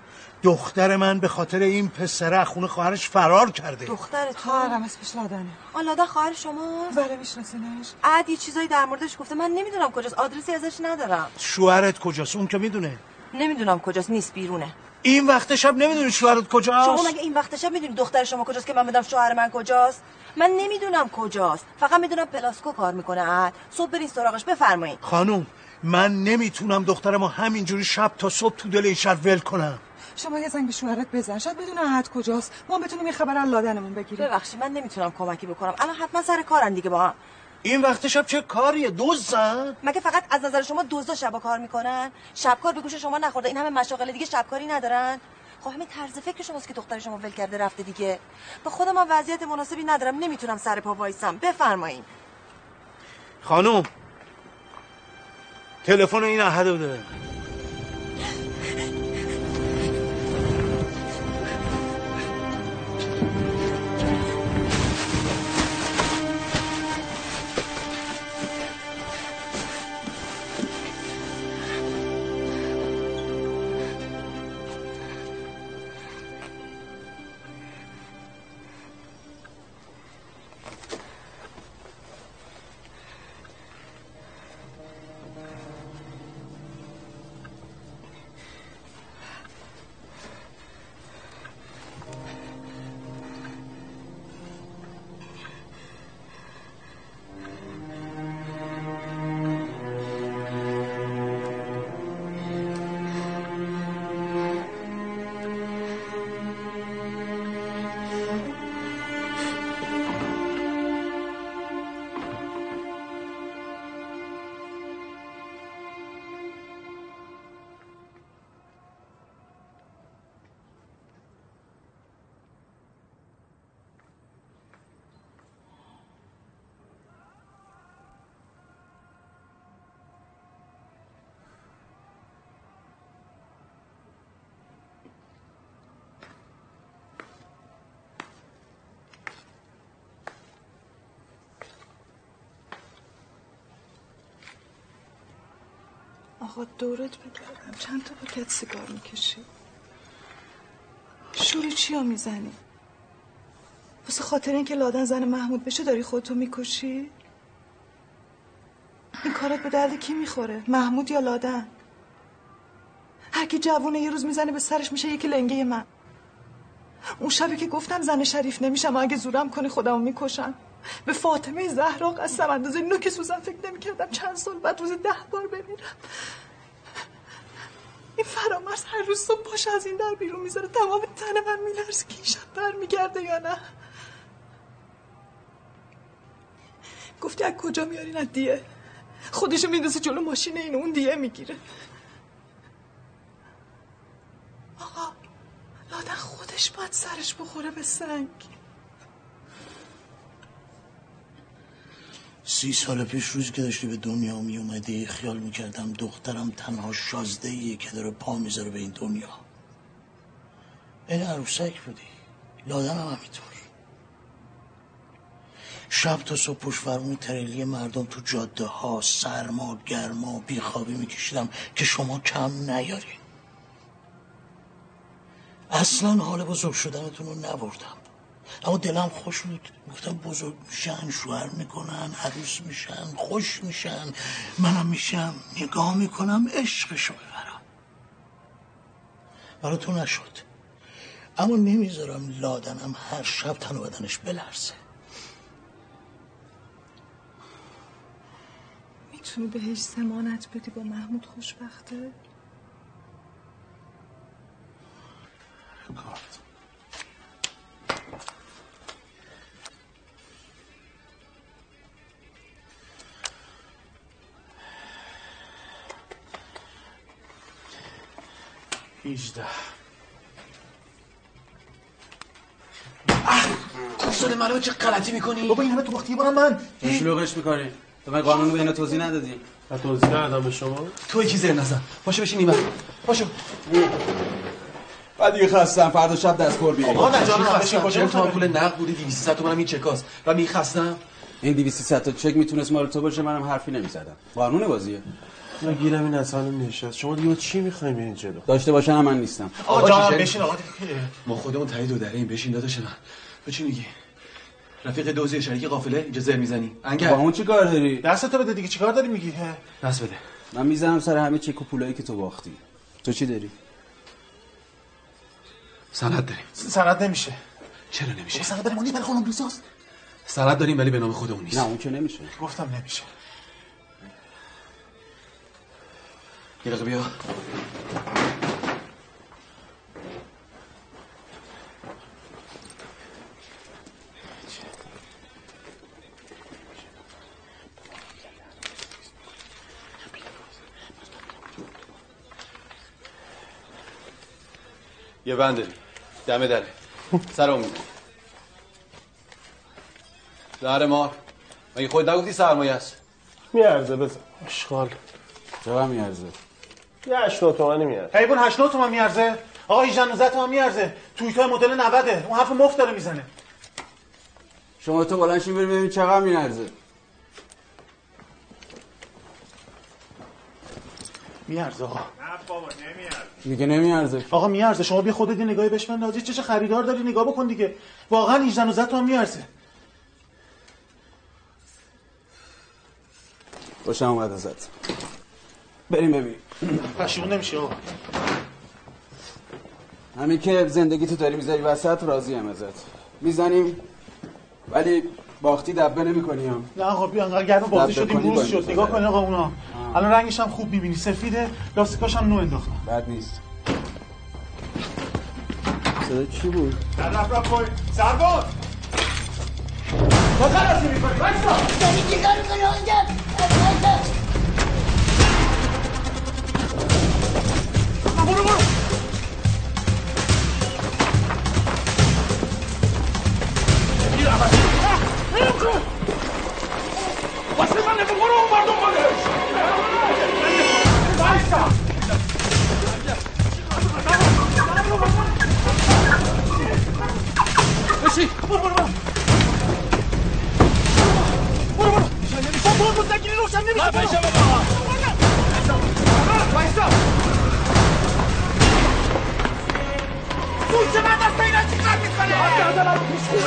دختر من به خاطر این پسره خونه خواهرش فرار کرده. دختر تو؟ خواهرم اسمش لادنه. لادن خواهر شماست؟ بله میشناسینش. عاد یه چیزایی در موردش گفته، من نمیدونم کجاست، آدرسی ازش ندارم. شوهرت کجاست؟ اون که میدونه. نمیدونم کجاست، نیست، بیرونه. این وقت شب نمیدونی شوهرت کجاست؟ شما مگه این وقت شب میدونی دختر شما کجاست که من بدم شوهر من کجاست؟ من نمیدونم کجاست، فقط میدونم پلاسکو کار میکنه. صبح برین سراغش. بفرمایید خانم، من نمیتونم دخترمو همینجوری شب تا صبح تو دل این شهر ول کنم. شما یه زنگ به شوهرت بزن، شاید بدون احد کجاست، ما بتونیم این خبر از لادنمون بگیریم. ببخشید من نمیتونم کمکی بکنم، الان حتما سر کارن دیگه. با این وقت شب چه کاریه؟ دوزن؟ مگه فقط از نظر شما دوزا شبا کار میکنن؟ شبکار به گوش شما نخورده، این همه مشاغل دیگه شبکاری ندارن؟ خب همین طرز فکر شماست که دختر شما ول کرده رفته دیگه. به خودم هم وضعیت مناسبی ندارم، نمیتونم سر پا وایسم. بفرمایید خانم تلفن این احد بده. آقا دورت بگردم چند تا پاکت سیگار میکشی؟ شوری چی ها میزنی؟ واسه خاطر این که لادن زن محمود بشه داری خودتو میکشی؟ این کارت به درد کی میخوره؟ محمود یا لادن؟ هر کی جوونه یه روز میزنه به سرش میشه یکی لنگه من. اون شبی که گفتم زن شریف نمیشم اگه زورم کنی خودمو میکشم، به فاطمه زهرا قسم اندازه نوک سوزن فکر نمیکردم چند سال بعد روز 10 بار بمیرم. این فرامرز هر روز صبح پاش از این در بیرون میذاره، تمام تن من میلرزه که این شب برمیگرده یا نه. گفتی از کجا میاری؟ از دیه. خودشو میندازه جلو ماشین این اون دیه میگیره. آقا لادن خودش باید سرش بخوره به سنگ. 30 سال پیش روزی که داشتی به دنیا می اومدی خیال میکردم دخترم تنها شازدهیه که داره پا میذاره به این دنیا. این عروسک بودی، لادن هم همینطور. شب تا صبح پشفرمون تریلی مردم تو جاده ها، سرما، گرما، بیخوابی میکشیدم که شما کم نیاری. اصلا حال بزرگ شدنتون رو نبردم، اما دلم خوش بود. گفتم بزرگ میشن، شوهر میکنن، عروس میشن، خوش میشن، منم میشم، نگاه میکنم، عشقشو ببرم. برای تو نشد، اما نمیذارم لادنم هر شب تن و بدنش بلرزه. میتونی بهش ضمانت بدی با محمود خوشبخته؟ کارت ایجده کساله منو چه غلطی میکنی؟ بابا این همه تو وقتی بارم من مشلوقش میکنی؟ تو من قانون رو به اینا توضیح ندادی؟ من توضیح ندادم به شما؟ توی چیزی رو نزن، پاشو بشین این وقت، پاشو بعد دیگه خستم، فردا شب دستگار بیاریم. آقا نه جانم خستم، باشم تو هم پول نقد بودی 200 تومنم این چکاست و میخستم. این 200 تا چک میتونست مال تو باشه، منم حرفی نمیزدم. قانون بازیه. من گیرم این اصلا نشست. شما دیگه چی می‌خواید این جلو؟ داشته باشن من نیستم. آقا جان بشین آقا. ما خودمون تایید و دریم، بشین داداش من. تو چی میگی؟ رفیق دوزی شریک قافله اینجا زر میزنی. انگار با اون چیکار داری؟ دستت بده دیگه، چیکار داری میگی؟ دست بده. من میزنم سر همه چک و پولایی که تو باختی. تو چی داری؟ سند داریم. سند نمیشه. چرا نمیشه؟ سند داریم ولی برای خودمون بیزاست. سند داریم ولی به نام خودمون نیست. نه اون که نمیشه. گفتم نمیشه. یه دقیقه بیا. یه بند داریم دمه دره سر اون میدونی زهر مار. مگه خود نگفتی سرمایه است؟ میارزه بزن اشغال جبه میارزه یه 80 تومنی میارزه. حیبون 80 تومن میارزه؟ آقا 18-19 تومن میارزه. تویتای مدل 90ه، اون حرف مفت داره میزنه. شما تو بلندشین بریم ببینیم چقدر میارزه. میارزه آقا. نه بابا نمیارزه. میگه نمیارزه. آقا میارزه، شما بی خودت یه نگاهی بهش بنداز. چه خریدار داری نگاه بکن دیگه. واقعا 18-19 تومن میارزه. خوش اومد ازت. بریم ببینیم. پشیمون نمیشی آقا. همین که زندگی تو داری میذاری وسط راضیم ازت. میزنیم ولی باختی دبه نمی‌کنی هم. نه آقا بیا انقدر گردن بازی شد روز شد. نگاه کن آقا اونا. الان رنگش هم خوب می‌بینی، سفیده، لاستیکاش هم نو انداختم. بد نیست. صدا چی بود؟ رفت پای سرباز. خطا راست می‌کنی. وایسا. داری چیکار می‌کنی اونجا؟ برو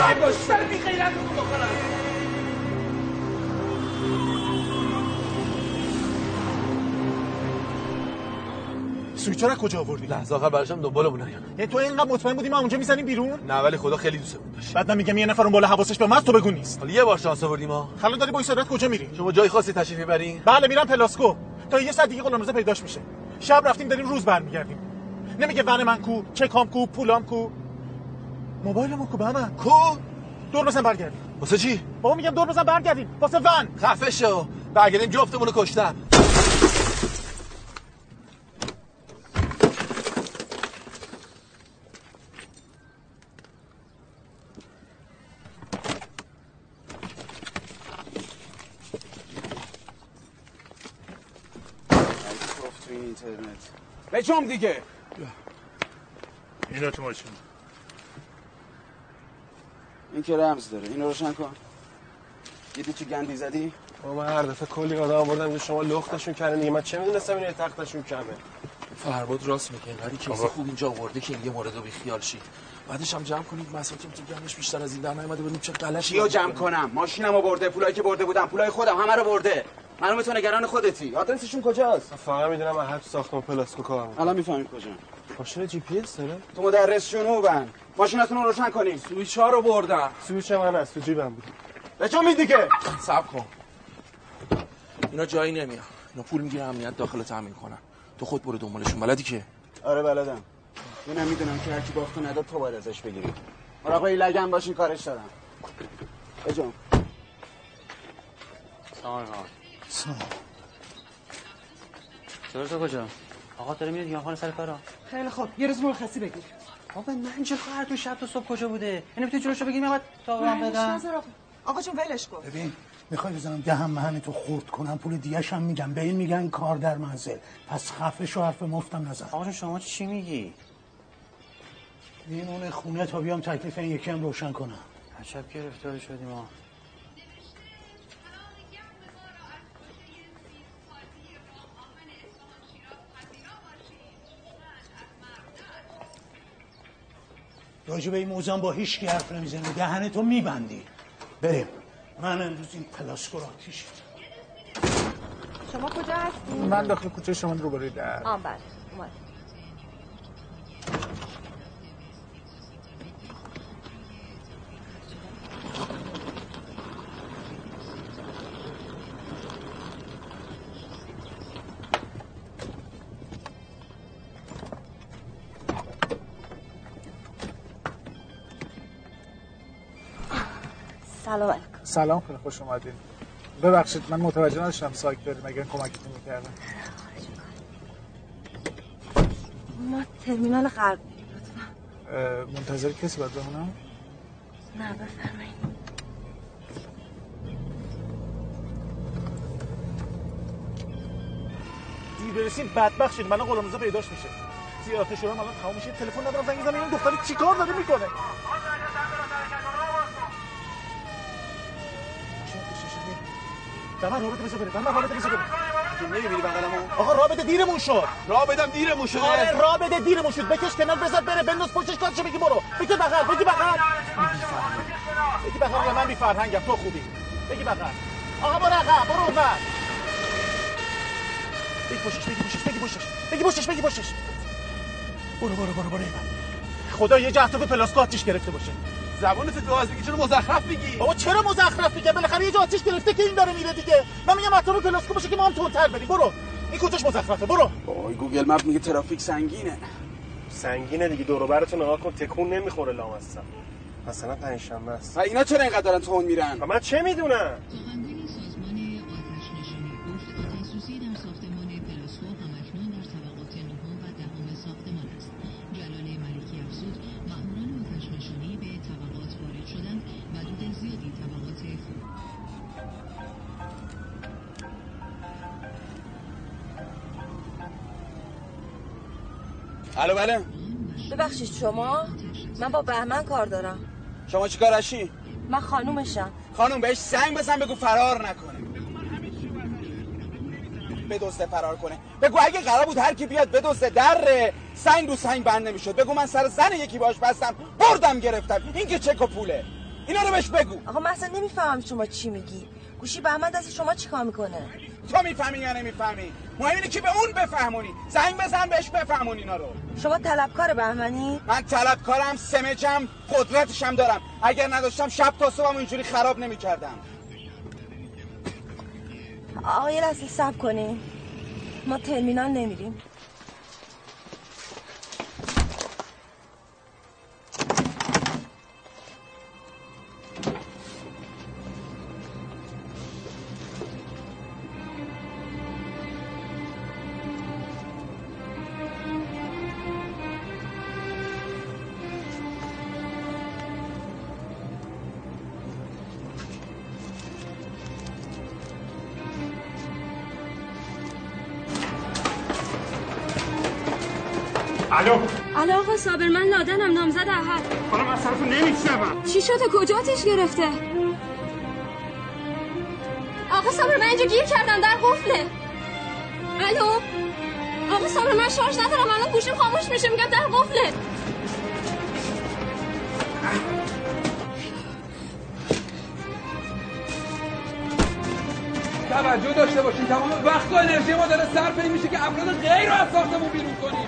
صاحب باش سر بی غیرت رو بخورم. سویچا را کجا آوردی؟ لحظه آخر براشم دنبالمون نیان. یعنی تو اینقدر مطمئن بودی ما اونجا میزنیم بیرون؟ نه ولی خدا خیلی دوستمون داشت. بعد من میگم یه نفر اون بالا حواسش به ما تو بگو نیست. حالا یه بار شانس آوردیم ما. حالا داری با این سرعت کجا میری؟ شما جای خاصی تشریف میبرین؟ بله میرم پلاسکو. تا یه ساعت دیگه قلمرضا پیداش میشه. شب رفتیم داریم روز برمیگردیم. نمیگه ون من کو، چکام کو، پولام کو. موبایلمو کو بابا. کو؟ دور بزن برگردیم. واسه چی؟ بابا میگم دور بزن برگردیم. واسه ون. خفه شو. برگردیم جفتمون رو کشتن. بچم دیگه اینا تو ماشین این که رمز داره اینو روشن کن. دیدی چی گندی زدی؟ بابا هر دفعه کلی آدم آوردن که شما لختشون کردن دیگه. من چه میدونستم اینا تختشون کمه. فرباد راست میگه. انقدر کیسه خوب اینجا آورده که یه موردو بی خیال شید. بعدش هم جمع کنید مساتون تو گندش بیشتر از این در نیومده ببینیم چه غلطی. چیو جمع کنم؟ ماشینمو برده، پولایی که برده بودم، پولای خودم همه رو برده. معلومه تو نگران خودتی. آدرسشون کجاست؟ فقط میدونم از هر ساختمون پلاسکو کار میکنه. الان میفهمی کجا. ماشین جی پی اس داره؟ تو مدرسشون اوبن. ماشینتون رو روشن کنین. سوئیچ ها رو بردن. سوئیچ من است تو جیبم بود. بچا می دیگه. صبر کن. اینا جایی نمیان. اینا پول میگیرن امنیت داخل تامین کنن. تو خود برو دنبالشون. بلدی که؟ آره بلدم. منم میدونم که هر کی باختو نداد تو باید ازش بگیری. آقای لگن باشین کارش دارم. بجام. سلام. سوار تو کجا؟ آقا داره میاد یان خان سر کارا. خیلی خوب یه روز مرخصی بگیر. آقا من چه خبر تو شب تا صبح کجا بوده؟ یعنی تو جلوشو بگیر من تا وام بدم. آقا جون ولش کن. ببین میخوای بزنم دهن تو خورد کنم پول دیگه‌ش هم میگم. به این میگن کار در منزل. پس خفه شو حرف مفتم نزن. آقا جون شما چی میگی؟ میمونه خونه تا بیام تکلیف این یکی هم روشن کنم. عجب گرفتار شدیم ما. راجب این موزم با هیچ کی حرف نمیزنی. دهنتو میبندی. بریم. من امروز این پلاسکو رو آتیش میزنم. شما کجا هستید؟ من داخل کوچه شما روبروی در. بله. اومد. سلام علیکم. سلام خیلی خوش اومدین. ببخشید من متوجه نشدم سایک داریم. اگر کمکتون می‌کردم. ما ترمینال غرب لطفا. منتظر کسی باید بمونم؟ نه بفرمایید. دیر برسیم بدبخت شید. من قلمرضا پیداش میشه. زیارت شما الان تمام میشه. تلفن ندارم زنگ بزنم. این دختره چیکار داره میکنه؟ دامن رابطه بزنید. دامن رابطه بزنید. نمی‌بینی بغلمو؟ آقا رابطه دیرمون شد. رابطم دیرمون شد. آره رابطه دیرمون شد. بکش کنار بزن بره بنداز پشتش کارشو بگی برو. بگی بغل، بگی بغل. بگی بغل من بی فرهنگم تو خوبی. بگی بغل. آقا برو آقا برو من. بگی پشتش بگی پشتش بگی پشتش. بگی پشتش بگی پشتش. برو برو برو برو. خدا یه جهت به پلاسکو آتیش گرفته باشه. زبونت تو از میگی چرا مزخرف میگی؟ بابا چرا مزخرف میگی؟ بالاخره یه جا آتیش گرفته که این داره میره دیگه. من میگم حتما پلاسکو باشه که ما هم تونتر بریم. برو. این کجاش مزخرفه؟ برو. وای گوگل مپ میگه ترافیک سنگینه. سنگینه دیگه. دور و برتون نگاه کن تکون نمیخوره لامصب. مثلا پنج شنبه است. اینا چرا اینقدر دارن تون میرن؟ من چه میدونم؟ الو بله ببخشید شما من با بهمن کار دارم. شما چی کارشی؟ من خانومشم. خانوم بهش زنگ بزن بگو فرار نکنه. بدوسته فرار کنه. بگو اگه قرار بود هر کی بیاد بدوسته در سنگ رو سنگ بند نمیشد. بگو من سر زن یکی باش بستم بردم گرفتم. این که چک و پوله. اینا رو بهش بگو. آقا من اصلا نمیفهمم شما چی میگی. گوشی به من دست شما چیکار میکنه؟ تو میفهمی یا نمیفهمی؟ مهم اینه که به اون بفهمونی. زنگ بزن بهش بفهمونی اینا رو. شما طلبکار بهمنی؟ من طلبکارم، سمجم، قدرتشم دارم. اگر نداشتم شب تا صبحم اینجوری خراب نمی‌کردم. آقا یه لحظه صبر کنین. ما ترمینال نمیریم. صابر من لادنم نامزد احد. خانم از طرفو نمیشنوم. چی شد و کجا آتیش گرفته؟ آقا صابر من اینجا گیر کردم، در قفله. الو آقا صابر من شارژ ندارم، الان گوشیم خاموش میشه، میگم در قفله. توجه داشته باشین، تمام وقت و انرژی ما داره صرف این میشه که افراد غیر رو از ساختمون بیرون کنیم.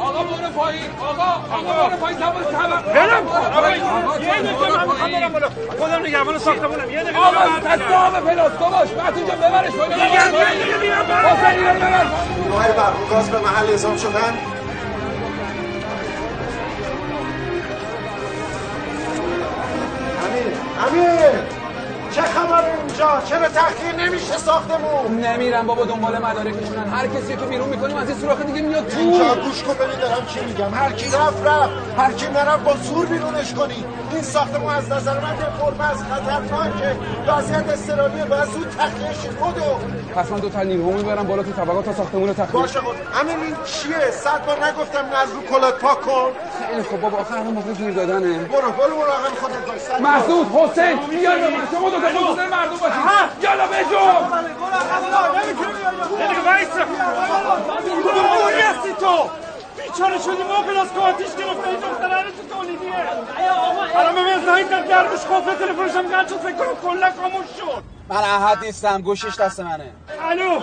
آقا برو پایین، آقا برو پایین، تمام برم. آقا یه دقیقه من میخوام برم، خودم نگهبان ساختمونم. یه دقیقه آقا حساب پلاستو باش، بعد اونجا ببرش بالا. میگم حسین رو ببر. راه برخواست به محل اعزام شدن. امیر چه خبره اونجا؟ چرا تأخیر نمیشه ساختمون؟ نمیرم بابا، دنبال مدارکشونن. هر کسی که بیرون میکنیم از این سوراخ دیگه میاد تو. اینجا گوش کن ببین دارم چی میگم. هر کی رفت، هر کی نرفت با زور بیرونش کنی. این ساختمون از نظر من فرم از خطرناکه. وضعیت اضطراری بازو تخلیهش خودو. پس من دو تا نیرومو میبرم بالا تو طبقات تا ساختمون رو تخلیه. باشه خود. همین این چیه؟ صد بار نگفتم نذرو کلات پاک کن. خیلی خب بابا، آخه همون موقع گیر دادنه. برو آخه خودت باش. محمود حسین بیا به خودت مردم باشید. یالا بجو. نمیتونی وایس. دوری هستی تو. بیچاره شدی ما پلاسکو آتیش گرفته. این دختره تو تولیدیه. آقا من زنگ دروش قفل تلفنشم قطع شد، فکر کنم کلا خاموش شد. من احد نیستم، گوشیش دست منه. الو.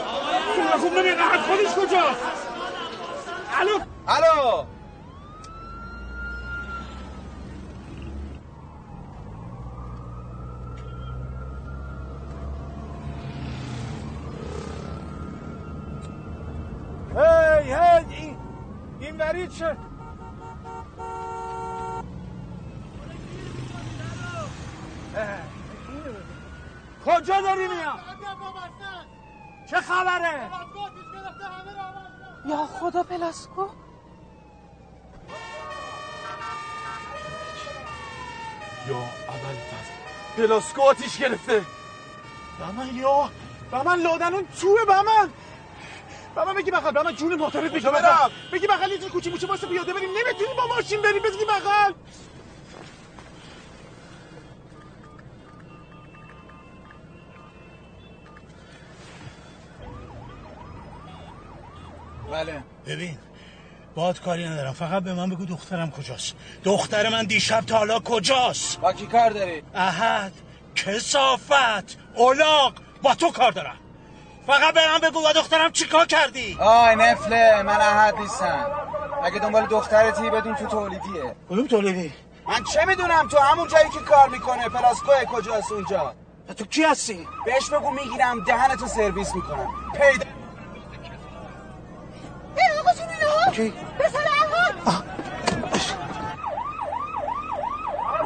خوب نمیگه احد خودش کجاست؟ الو. این وری چه؟ کجا داری میام؟ چه خبره؟ یا خدا پلاسکو؟ یا اول فصل پلاسکو آتیش گرفته. بمن لادنون توه. بابا بگی بغل، بابا جون محترف بگی بغل، یه جون کوچی موچی واسه پیاده بریم، نمیتونی با ماشین بریم، بگی بغل. بله ببین باهات کاری ندارم، فقط به من بگو دخترم کجاست. دختر من دیشب تا حالا کجاست؟ با کی کار داری؟ احد، کثافت، الاغ، با تو کار دارم. فقط به من بگو با دخترم چیکار کردی؟ آی نفله، من احد نیستم. اگه دنبال دخترتی بدون تو تولیدیه. کدوم تولیدی؟ من چه میدونم، تو همون جایی که کار میکنه. پلاسکوه کجاست اونجا؟ تو کی هستی؟ بهش بگو میگیرم دهنتو سرویس میکنم. پیدا ای آقا جون اینا کی؟ بسال احد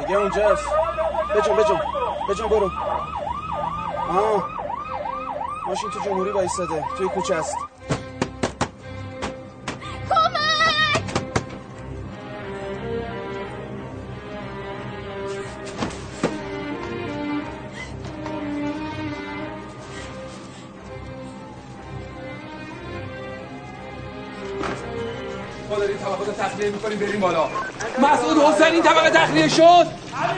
دیگه اونجاست. بجون برو. ماشین تو جمهوری وایساده، توی کوچه است. کمک! ما داریم طبقات تخلیه میکنیم، بریم بالا. مسعود حسین این طبقه تخلیه شد؟ همین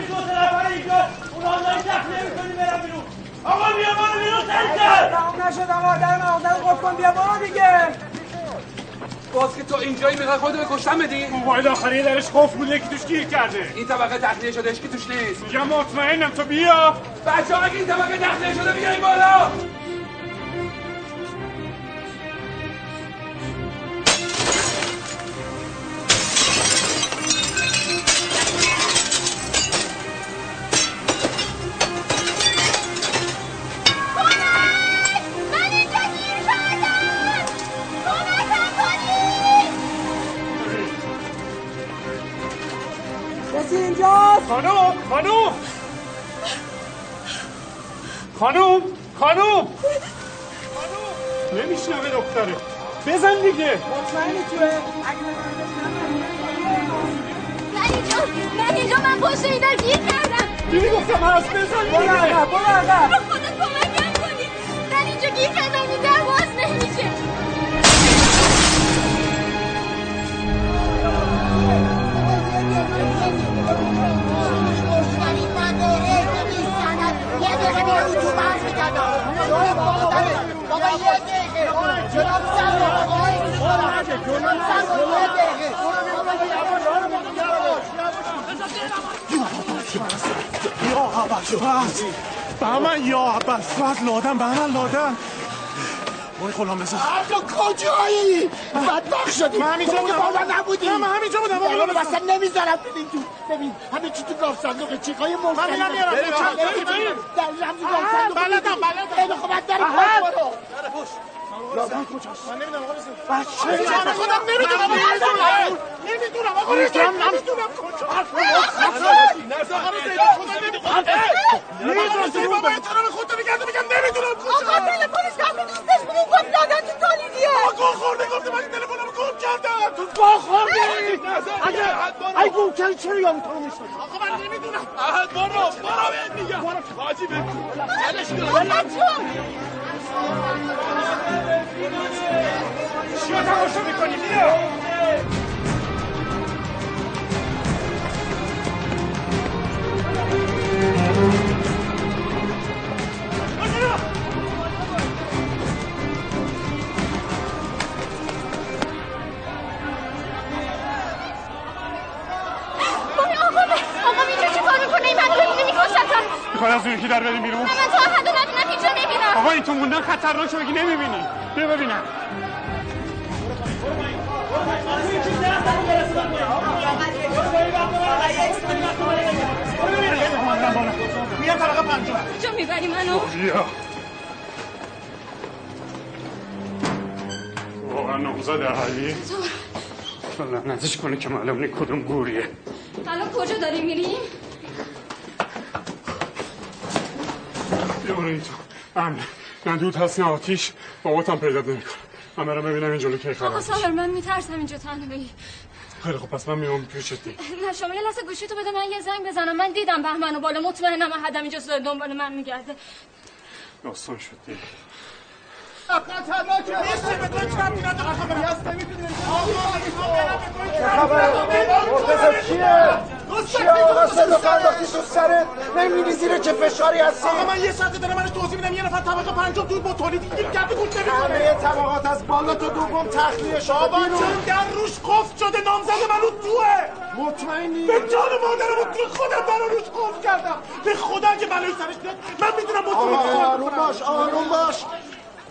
دو طرفه اینجا، اونا هم داریم تخلیه میکنیم، برم بیرون. آقا بیا برو بیرون سریع تر. تمام نشد آقا، در مغازه رو قفل کن، بیا برو دیگه. باز که تو اینجایی میخوای خودت رو بکشتن بدی؟ موبایل آخری درش قفل بود، یکی توش گیر کرده. این طبقه تخلیه شده، اشکی توش نیست. میگم مطمئنم، تو بیا. بچه‌ها اگه این طبقه تخلیه شده بیاین بالا. خانوم نمیشنوه دختره، بزن دیگه. مطمئنی توه؟ من اینجا من پشت اینا گیر کردم. دیدی گفتم هست، بزن دیگه. برو به خدا کمکم کنی، من اینجا گیر کردم، این در باز نمیشه. یا عباس لادن وای خلا مثلا تو کجایی؟ بدبخت شدی. من همینجا بودم. نبودی؟ نه من همینجا بودم. من اصلا نمیذارم ببین تو. ببین همه چی تو گاف صندوق چیکای مرغ. من نمیارم. در رمز گاف صندوق. بلدم. خب بعد برو. لادن کجاست؟ من نمیدونم آقا. بچه جان خودم نمیدونم آقا. نمیدونم کجا. نزا آقا زید خودم نمیدونم. نمیدونم بابا ترام خودت میگم نمیدونم کجا. آقا تلفنش دم نیستش. گفت لادن تو تالیدیه. آقا خورده گفته من تلفنمو گم کردم. تو با خورده. اگه گم کردی چرا یارو تو نمیشد؟ آقا من نمیدونم. برو بهت میگم. حاجی بگو. ولش کن. چی رو تماشا میکنی؟ بیا آقا اینجا چی کار میکنه؟ این من کنیده میکشتم. میخواد از اون یکی در بریم بیرون؟ نه من تو احدو نبینم، هیچ جا نمیرم. آقا این تو موندن خطرناکه، بگی نمیبینی. بیا ببینم. میرم طبقه 50. کجا میبری منو؟ بیا واقعا نامزد علی لعنتش کنه که معلوم نیست کدوم گوریه. الان کجا داریم میریم؟ بیا برو اینجا امن، نه دود هست نه آتیش، باباتم پیدات نمیکنه. من برم ببینم این جلو کی خراب میشه. آقا صابر من میترسم اینجا تنهایی. خیلی خب پس من میام پیشت. نه شما یه لحظه گوشیتو بده من یه زنگ بزنم. من دیدم بهمنو بالا، مطمئنم احدم اینجاست دنبال من میگرده. داستان شد دیگه. خطرناکه. نیستی به تو چرا میاد؟ خبری هست نمیتونی. آقا مرتضی چیه؟ چی آقا صدو قنداختی تو سرت؟ نمیبینی زیره چه فشاری هستی؟ آقا من یه ساعته دارم من توضیح میدم. یه نفر طبقه 50 دور با تولید این گپ گوش نمیکنه. همه طبقات از بالا تا دوم تخلیه شده. آقا در روش قفل شده، نامزد من اون توئه. مطمئنی؟ به جان مادرم تو خودم برا روش قفل کردم. به خدا اگه بلای سرش بیاد من میدونم مطمئنی. آروم باش.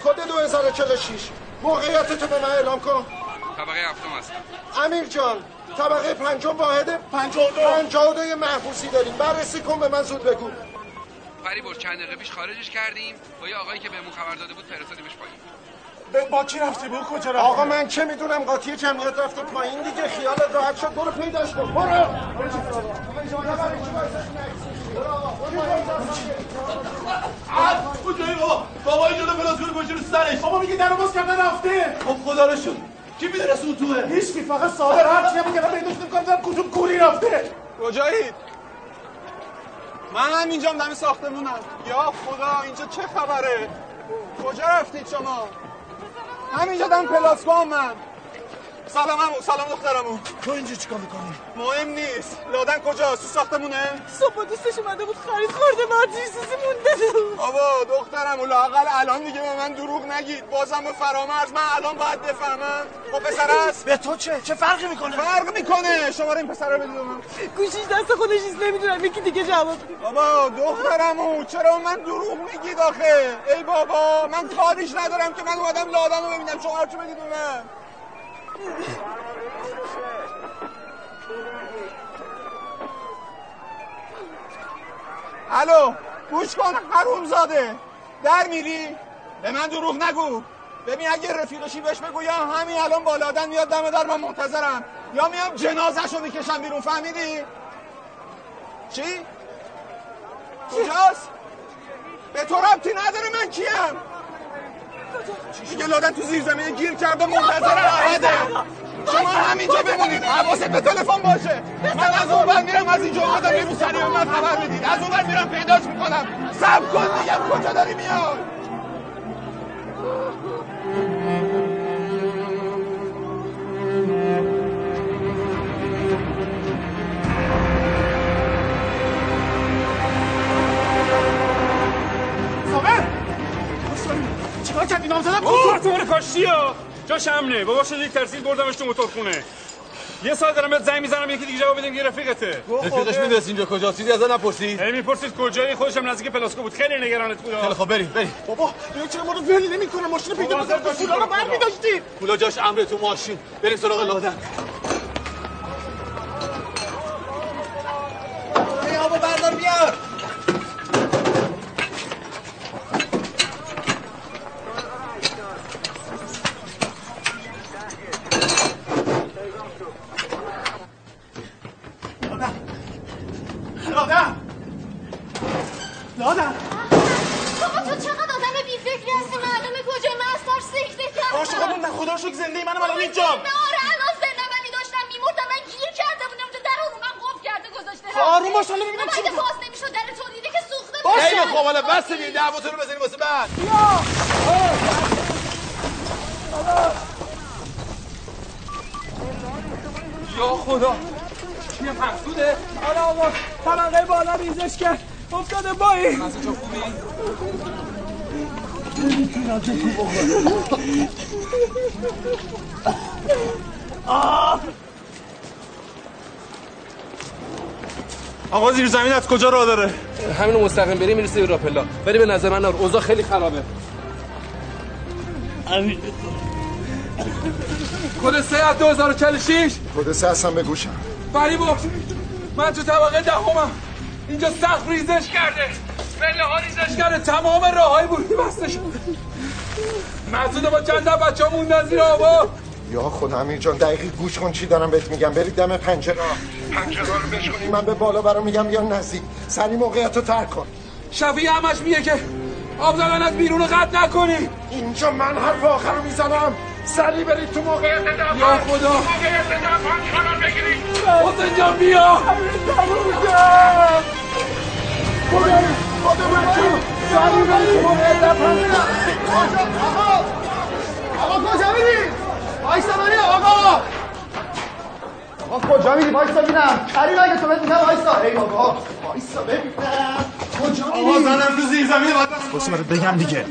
کد 2046. موقعیتتو به من اعلام کن. طبقه 7 هستم. امیر جان طبقه 50 واحد 52 یه محبوسی داریم، بررسی کن به من زود بگو. فریبر چند دقیقه پیش خارجش کردیم، با یه آقایی که بهمون خبر داده بود فرستادیمش پایین. با کی رفتی؟ با کجا رفتی؟ آقا من چه میدونم، قاطی جمعیت رفته پایین دیگه، خیالت راحت شد، برو پیداش کن. برو بابا اینجا رو فلاسفر گوشی رو سرش. بابا میگه درو باز کردن رفته. خب خدا رو شکر کی میدونه سو توه؟ هیچکی، فقط صابر هرچی هم میگه من پیداش نمی‌کنم. دارم کجوم کوری رفته. کجایید؟ من اینجام دم ساختمونم. یا خدا اینجا چه خبره؟ کجا رفتید شما؟ همینجا دم پلاسکو هم من. سلام عمو، سلام دخترمو. تو اینجا چیکار می‌کنی؟ مهم نیست. لادن کجاست؟ تو ساختمونه؟ صبح دوستش اومده بود خرید کرده، بعد چیزی مونده. بابا دخترمو لااقل الان دیگه به من دروغ نگید. بازم به فرامرز من الان باید بفهمم. خب پسر است. به تو چه فرقی می‌کنه؟ فرق می‌کنه. شماره این پسر رو بدید من. گوشیش دست خودش نیست، نمی‌دونم یکی دیگه جواب بده. بابا دخترمو چرا من دروغ میگید آخه؟ ای بابا من کاریش ندارم که من اومدم لادن رو ببینم. شما چه بدید من؟ الو گوش کن حروم زاده، در میری؟ به من دروغ نگو. ببین اگه رفیقشی بهش بگو یا همین الان با لادن میاد دم در من منتظرم، یا میام جنازه‌شو میکشم بیرون. فهمیدی؟ چی؟ کجاست؟ به تو ربطی نداره من کیم. دیگه لادن تو زیر زمینه گیر کرده، منتظر احده. شما همینجا بمونید، حواست به تلفن باشه. من از اون بر میرم، از اینجا اومدم بیرون، سریع من خبر بدید. از اون بر میرم پیداش میکنم. صبر کن دیگه، کجا داری میاد؟ چیکار کردی نام زدم؟ کارتون کاشتی ها جاش امنه. باباش یک ترسید بردمش تو موتورخونه. یه ساعت دارم بهت زنگ میزنم یکی دیگه جواب بدیم. یه رفیقته. رفیقش میدرس اینجا کجاست؟ چیزی ازش نپرسید؟ هی میپرسید کجایی؟ خودشم نزدیک پلاسکو بود. خیلی نگرانت بود. خیلی خب بریم بریم. بابا اینا چرا ما رو ول نمیکنه؟ ماشین پیدا بزرگ پولا رو برمی‌داشتی. پولا جاش امره تو ماشین. بریم سراغ لادن. ای بابا بردار بیار. لادن بابا تو چقدر آدم بی فکری هستی؟ معلومه کجا من از ترس سکته کردم. باشه خودم خدا شکر زنده منم الان اینجام. آره الان زنده منی، داشتم میمردم. من گیر کرده بودم اونجا، در اومم قفل کرده گذاشته. آروم باش الان ببینم چی باز نمیشه. در تو دیده که سوخته. باشه خب حالا بس دیگه، دعواتون رو بزنید واسه بعد. یا خدا چی مقصوده؟ آره آقا طبقه بالا ریزش کرد افتاده بایی. مزه چون خوبی؟ نمیتونم چون خوب بخورم. آقا زیر زمین از کجا راه داره؟ همینو مستقیم بریم میرسه به راپلا. ولی به نظر من اوضاع خیلی خرابه. کد 3 از 2046. کد 3 هستم به گوشم. فریبا من تو طبقه دهمم. اینجا سقف ریزش کرده، پله‌ها ریزش کرده، تمام راه‌های ورودی بسته شده. مسعود با چند تا بچه‌ها موندن زیر آوا. یا خدا امیر جان دقیق گوش کن چی دارم بهت میگم. برید دم پنجره رو بشکنی. من به بالا برام میگم بیا نزدیک. سری موقعیتو ترک کن. شفیع همش میگه که آب زدن از بیرون قطع نکنی. اینجا من حرف آخر رو میزنم. سری برید تو موقعیت دفن. یا خدا موقعیت دفن قرار بگیرید. حسین جان بیا. خدا من تو سری برید تو موقعیت دفن. آقا کجا میری؟ وایسا ببین آقا. آقا کجا میری؟ وایسا ببینم. سری مگه تو بهت میگم وایسا. ای بابا وایسا ببین. کجا میری؟ آقا زنم تو زیر زمین واسه بسم الله بگم دیگه.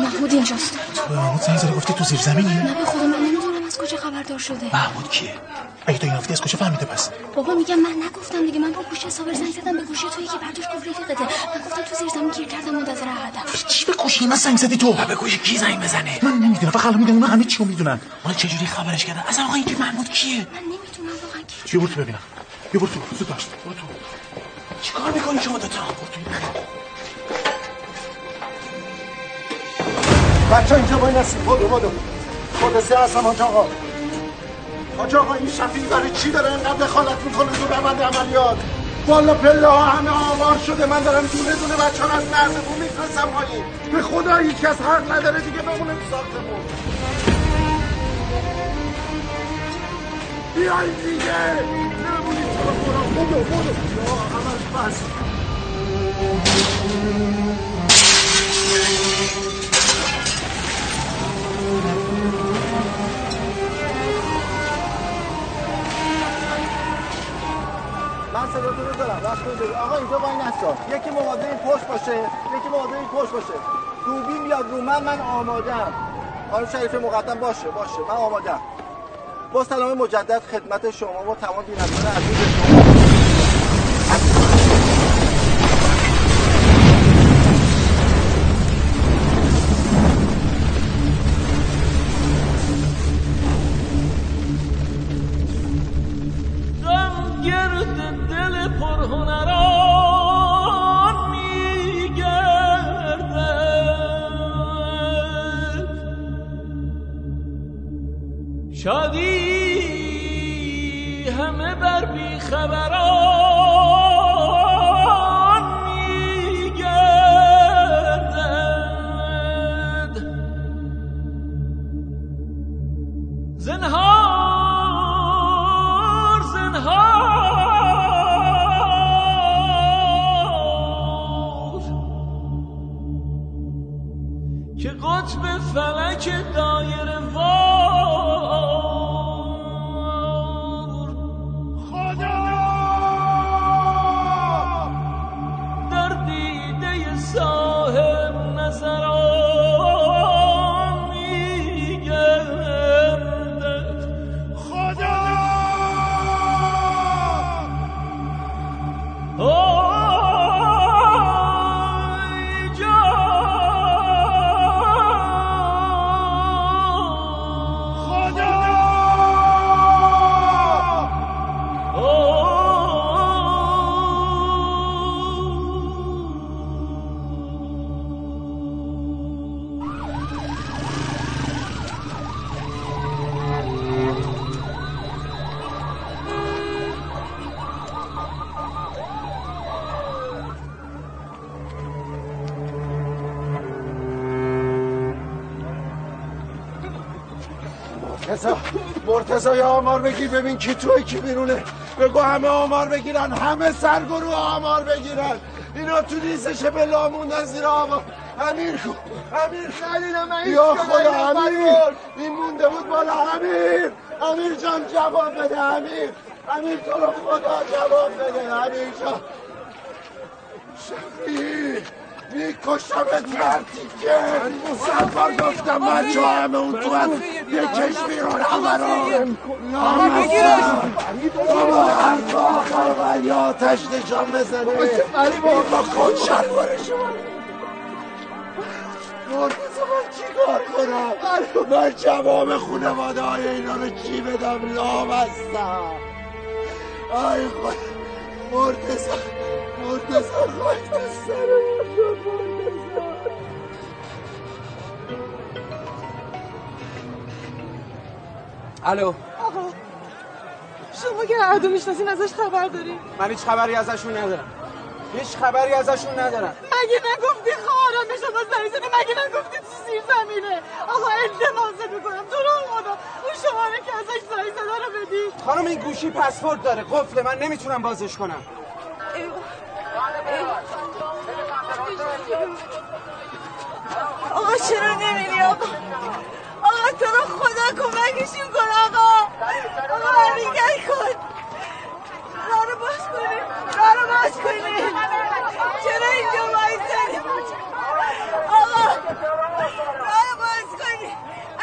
محمود اینجاست. تو محمود زنگ زده گفتی تو زیر زمینی؟ نه به خدا من نمیدونم از کجا خبردار شده. محمود کیه؟ اگه تو این هفته از کجا فهمیده پس؟ بابا میگم من نگفتم دیگه. من با گوشی صابر زنگ زدم به گوشی تو، یکی برداشت گفت رفیقته. من گفتم تو زیر زمین گیر کردم منتظر احدم. چی به گوشی من زنگ زدی تو؟ به گوشی کی زنگ بزنه؟ من نمیدونم. فقط الان میگم اونا همه چی رو میدونن. من چه جوری خبرش کردم؟ اصلا آقا اینکه محمود کیه؟ من نمیدونم واقعا کی. چی برات ببینم. بیا برو تو. زود باش. برو تو. چیکار میکنی شما دو تا؟ بچه اینجا باید نسیم. بادو خودسته هستم حاج آقا. حاج آقا این شفیعی برای چی داره اینقدر دخالت میکنه تو روند عملیات؟ والا پله ها همه آوار شده. من دارم دونه دونه بچه ها از نردبون میفرستم هایی. به خدا هیچ کس حق نداره دیگه بمونه تو ساختمون. بیایید دیگه نمونید تو رو برا. بادو یا همش بس. دوستان، یکی مواظب این پشت باشه، یکی مواظب این پشت باشه. دوبی میاد رو من آماده‌ام. خانم شریف مقدم باشه، من آماده‌ام. با سلام مجدد خدمت شما و تمام بینندگان عزیز. شادی همه بر بیخبران میگردد، زنهار که قطب فلک دایره مرتضی. آمار بگیر ببین کی توی کی بیرونه. بگو همه آمار بگیرن، همه سرگروه آمار بگیرن. اینا تو نیزشه به لاموندن زیر آمار. امیر خلیل من یا خدا امیر این مونده بود بالا. امیر جان جواب بده. امیر تو رو خدا جواب بده. امیر جان شفیق میکشمت مرتیکه. صد بار گفتم بچه ها همه اون تو هم بکش بیرون. امران آمار بگیرش. بابا هم تو آخر ولی آتش نشان بزنه. بابا خود شلواره شما مرتضی من چی کار کنم؟ من جوام خونواده های اینا رو چی بدم؟ لامستم. آی خود مرتضی خواهی تو سرم شد. الو آقا، شما که هر دو میشناسین ازش خبر دارین؟ من هیچ خبری ازشون ندارم. مگه نگفتی خواهرم میشه باز نمیزنه؟ مگه نگفتی تو زیر زمینه؟ آقا التماست میکنم تو رو خدا اون شماره که ازش زنگ زده رو بدی. خانم این گوشی پسورد داره، قفله، من نمیتونم بازش کنم. آقا چرا نمیری؟ آقا تو رو خدا کمکشون کن. آقا برمیگرد کن. را رو باز کنی چرا اینجا بایستنی؟ آقا را رو باز کنی.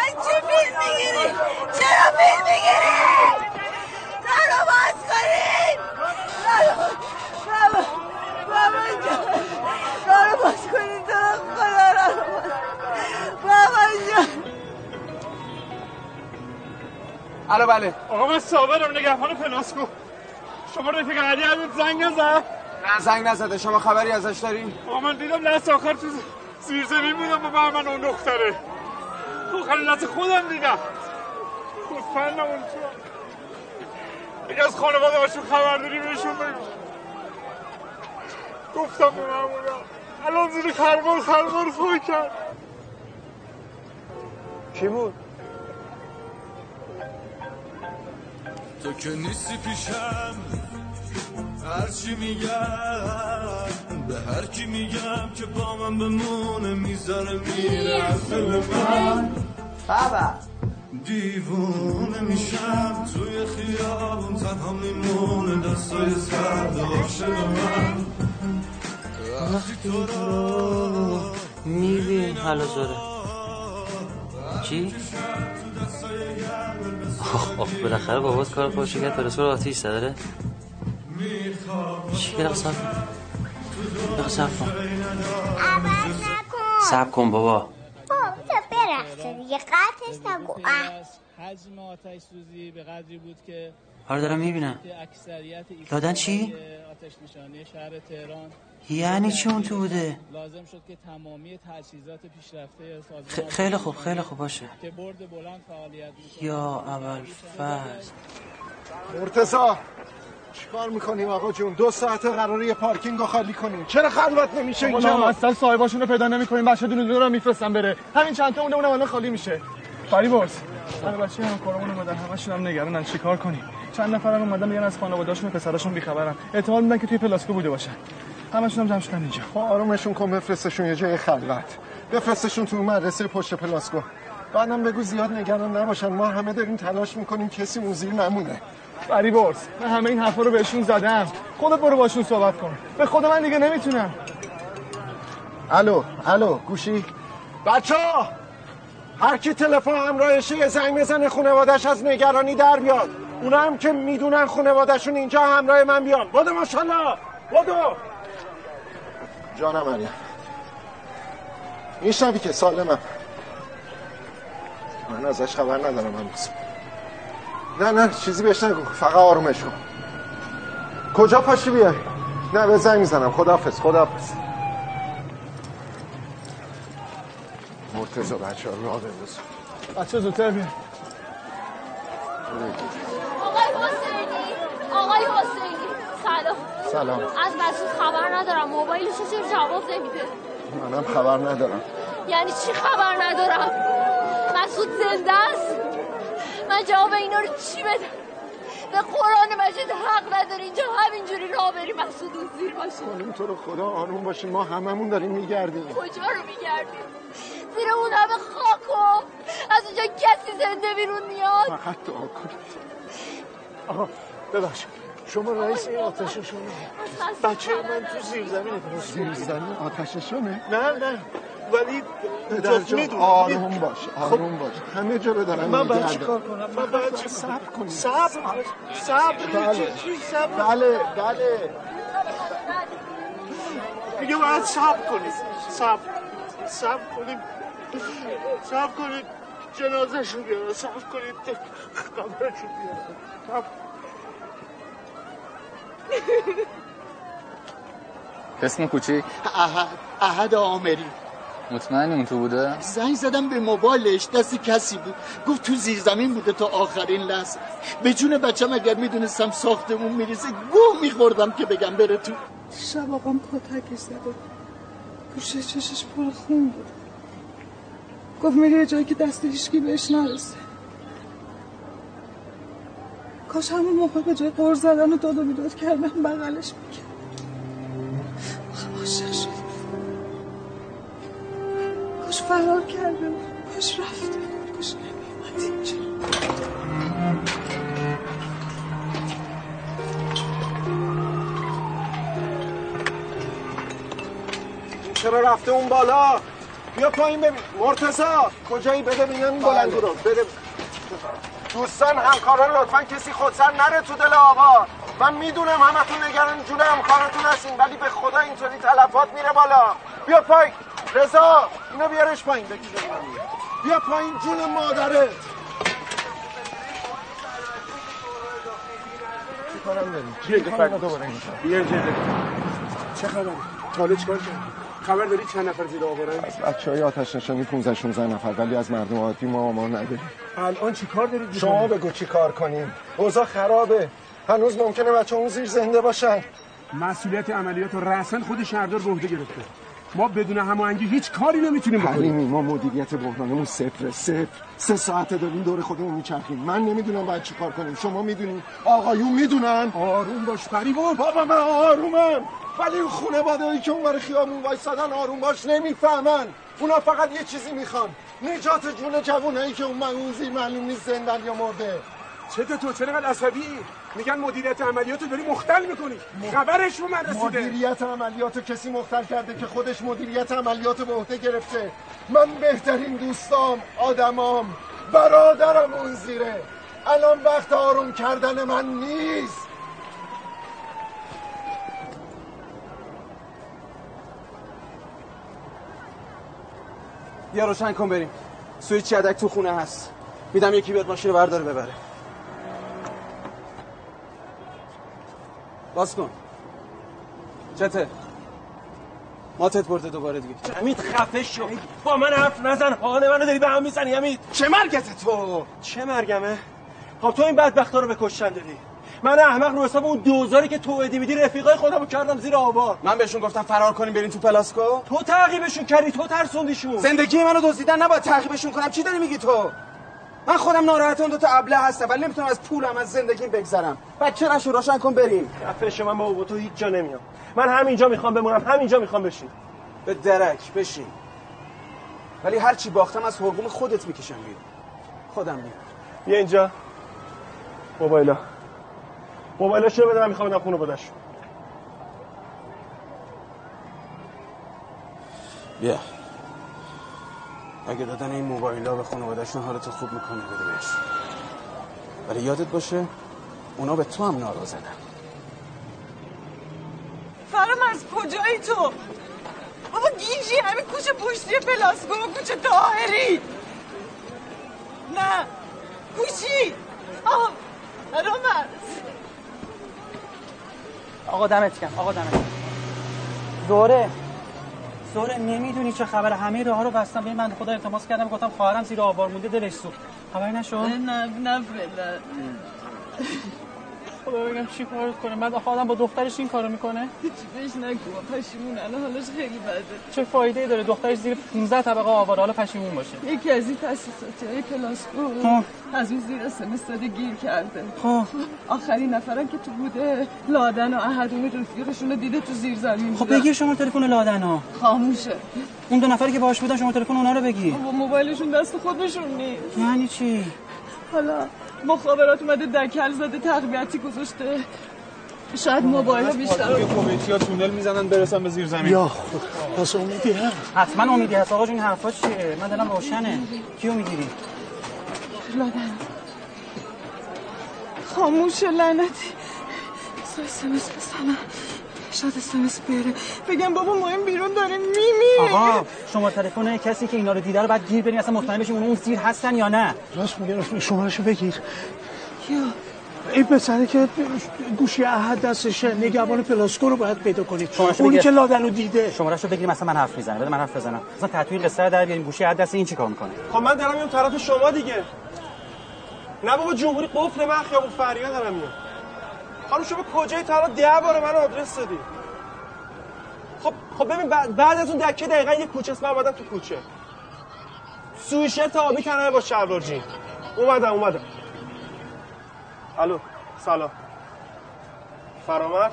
از چه فیلم میگیری؟ چرا فیلم میگیری؟ را رو باز کنی. بابا جان الو بله آقا من صابرم، نگهبان پلاسکو. شما رفیق علی عبود زنگ نزد؟ نه زنگ نزده. شما خبری ازش دارین؟ آقا من دیدم لحظ آخر تو زیر زمین بودم و برمن اون دختره. خیلی لحظ خودم دیدم خودفندم اون تو. یکی از خانواده هاشون خبر داری بهشون بگو. گفتم به معمولا الان زیر خرگار فوی کرد. کی بود؟ تو که نیستی پیشم هرچی میگم به هر کی میگم که با من بمونه میذاره میرم دل من. بابا دیوونه میشم توی خیابون تنها میمونه دستای سرد عاشق من. وقتی تو رو میبین حالا زوره چی؟ آخ بالاخره بابات کار خوشی کرد پرسپول آتیش داره چی که رقصم کن رقصم کن سب کن بابا برخصه دیگه قطعش نگو حجم آتش سوزی به قدری بود که آره دارم میبینم دادن چی؟ آتش نشانی شهر تهران یعنی چی اون تو بوده؟ لازم شد که تمامی تجهیزات پیشرفته سازمان خیلی خوب خیلی خوب باشه که برد بلند فعالیت می‌کنه یا اول فرض مرتضی چیکار می‌کنیم آقا جون؟ 2 ساعته قراره یه پارکینگ رو خالی کنیم. چرا خلوت نمیشه اینجا؟ ما اصلا صاحباشونو پیدا نمی‌کنیم. بچا دونه رو میفرستن بره. همین چند تا اونم الان خالی میشه. فریبرز من بچه‌ها هم کارمون اومدن همشون هم نگرانن چیکار کنیم؟ چند نفرم اومدن میگن از خانواده‌هاشون و پسراشون بی‌خبرن. احتمال میدن که توی پلاسکو بوده باشن. همشون هم جمع شدن اینجا. خب آرومشون کن بفرستشون یه جای خلوت. بفرستشون تو مدرسه پشت پلاسکو. بعدم بگو زیاد نگران نباشن. ما همه داریم تلاش می‌کنیم کسی اون زیر نمونه. فریبرز من همه این حرفا رو بهشون زدم خودت برو باشون صحبت کن به خود من دیگه نمیتونم الو گوشی بچه‌ها هر کی تلفن همراهشه یه زنگ بزنه خانواده‌اش از نگرانی در بیاد اونا هم که میدونن خانواده‌شون اینجا همراه من بیان بودو ماشاءالله بودو جانم مریم این شبی که سالمم من ازش خبر ندارم امروز نه چیزی بهش نگو فقط آرومش کن کجا پاشی بیای نه به زنگ میزنم خداحافظ مرتضی بچه‌ها راه بنداز بچه‌ها زودتر بیان آقای حسینی سلام از مسعود خبر ندارم موبایلش چرا جواب نمیده منم خبر ندارم یعنی چی خبر ندارم مسعود زنده است من جواب اینا رو چی بدم؟ به قرآن مجید حق نداری اینجا همینجوری راه بریم مسعود اون زیر باشه خانم تو رو خدا آروم باشین ما هممون داریم میگردیم کجا رو میگردیم؟ زیر اون همه خاکو از اونجا کسی زنده بیرون میاد فقط دعا کنید آقا ببخشید شما رئیس این آتششونه بچه من تو زیر زمین آتششونه؟ نه ولی جز میدونم آروم باش همه جا رو دارم من باید چیکار کنم صبر کنید میگه باید صبر کنید جنازه‌شون بیارن صبر کنید اسم کوچیک احد آمری مطمئنی اون تو بوده؟ زنگ زدم به موبایلش دست کسی بود گفت تو زیرزمین بوده تا آخرین لحظه به جون بچم اگر میدونستم ساختمون میریزه گوه میخوردم که بگم بره تو شب آقام پاتک زده گوشه چشش پر خون بود گفت میری یه جایی که دست هیچکی بهش نرسه کاش همون موقع به جای قرض زدن و داد و بیداد کردم بغلش میکرد آخه عاشق شد کاش فرار کرده بود کاش رفته بود کاش نمیمد اینجا چرا رفته اون بالا؟ بیا پایین ببین مرتضی کجایی بده بینم این بلندو رو بده دوستان همکاران لطفا کسی خودسر نره تو دل آقا من میدونم همتون نگران جون همکارتون هستین ولی به خدا اینطوری تلفات میره بالا بیا پایین رضا اینو بیارش پایین بیا پایین جون مادرت چی کارم داریم؟ چه خبره؟ حالا چی کار کنیم؟ خبر داری چند نفر زیر آب رفتن؟ از بچه‌های آتش نشانی 15-16 نفر ولی از مردم عادی ما امان نداریم. الان چیکار دارید؟ شما بگو چیکار کنیم؟ اوضاع خرابه. هنوز ممکنه بچه‌ها اون زیر زنده باشن. مسئولیت عملیات رو رسن خود شهردار به عهده گرفته. ما بدون هماهنگی هیچ کاری نمیتونیم بکنیم. حلیمی ما مدیریت بحرانمون صفر. 3 ساعته داریم دور خودمون میچرخیم. من نمیدونم باید چیکار کنیم. شما میدونید؟ آقایون میدونن. آروم باش فریبرز. بابا من آرومم. ولی اون خانواده‌ای که اونور خیابون وایسادن آروم باش نمیفهمن اونا فقط یه چیزی میخوان نجات جون جوونایی که اون زیر معلوم نیست زندن یا مرده چته تو چرا انقدر عصبی؟ میگن مدیریت عملیاتو داری مختل میکنی. خبرش رو من رسیده. مدیریت عملیاتو کسی مختل کرده که خودش مدیریت عملیاتو به عهده گرفته. من بهترین دوستام، آدمام، برادرم اون زیره. الان وقت آروم کردن من نیست. بیا روشن کن بریم. سویچ یدک تو خونه هست. میدم یکی بیاد ماشین رو برداره ببره. باز کن. چته؟ ماتت برده دوباره دیگه. امید خفه شو. با من حرف نزن. حال منو داری به هم میزنی امید. چه مرگته تو؟ چه مرگمه؟ خب تو این بدبختا رو بکشتن دادی. من احمق رو حساب اون دوزاری که توعدی میدی رفیقای خودمو کردم زیر آوار. من بهشون گفتم فرار کنیم بریم تو پلاسکو. تو تعقیبشون کردی، تو ترسوندیشون. زندگی منو دزدیدن، نباید تعقیبشون کنم. چی داری میگی تو؟ من خودم ناراحتم، دو تا ابله هستم ولی نمیتونم از پولم از زندگیم بگذرم. بچه‌رش رو روشن کن بریم. خفش، من با تو هیچ جا نمیام. من همینجا میخوام بمونم، همینجا میخوام بشین. به درک بشین. ولی هر چی باختم از حقوق خودت میکشم بیرون. خودم میام. بیا اینجا. موبایلاشو بده، من میخوام بدم خونه بادش. بیا. اگه دادن این موبایلا به خانواده‌شون حالتو خوب میکنه بده بهش. ولی یادت باشه اونا به تو هم ناراضن. فرامرز کجایی تو؟ بابا گیجی، همین کوچه پشتی پلاسکو و کوچه طاهری. نه کوچی. آه فرامرز. آقا دمت کن. زوره نمیدونی چه خبر، همه راه رو بستم. به من خدا التماس کردم، گفتم خواهرم زیر آوار مونده، دلش سوخت. خبری نشد؟ نه فعلا. خدا بگم چی کار کنه؟ بعد آدم با دخترش این کارو میکنه؟ هیچ بهش نگو، پشیمون. الان حالش خیلی بده. چه فایده‌ای داره دخترش زیر 15 طبقه آوار، حالا پشیمون باشه؟ یکی از این تأسیساتی‌های پلاسکو از اون زیر سمستر گیر کرده. خب آخرین نفرم که تو بوده لادن و احدون رفیقشون رو دیده تو زیر زمین. خب بگیر شما تلفن لادن‌ها. خاموشه. اون دو نفری که باهاش بودن شما تلفن اون‌ها رو بگی. موبایلشون دست خودشون نیست. یعنی چی؟ حالا مخابرات اومده دکل زده تقویتی گذاشته، شاید موبایل‌ها بیشتر رو کمیتی‌ها تونل میزنن برسن به زیر زمین. یا خود پس امیدی هم حتما امیدی هست. آقا جون این حرفا چیه؟ من دلم روشنه. کیو میگیری؟ لادن. خاموش لعنتی. بسای سمس بسنم، شاید سمس بیاره بگم بابا مهم بیرون داره میمیره. آقا شما تلفن کسی که اینا رو دیده رو بعد گیر بریم، اصلا مطمئن بشیم اون زیر هستن یا نه. راست میگه، راست میگه. شماره‌شو بگیر. کیو؟ این پسره که گوشی احد دستشه، نگهبان پلاسکو رو باید پیدا کنید. اونی که لادن رو دیده. شماره‌شو بگیر، مثلا من حرف میزنم. بده من حرف بزنم. مثلا تطویل قصه در بیاریم. گوشی احد دست این چیکار میکنه؟ خب من دارم میام طرف شما دیگه. نه بابا جمهوری قفل من خیابون فریاد دارم میام. خانم شما کجایی تا حالا 10 بار من آدرس دادی؟ خب ببین بعد از اون دکه دقیقاً یه کوچه است، من اومدم تو کوچه. سویشه تابی کنه با شلوار جین. اومدم. الو سلام. فرامرز؟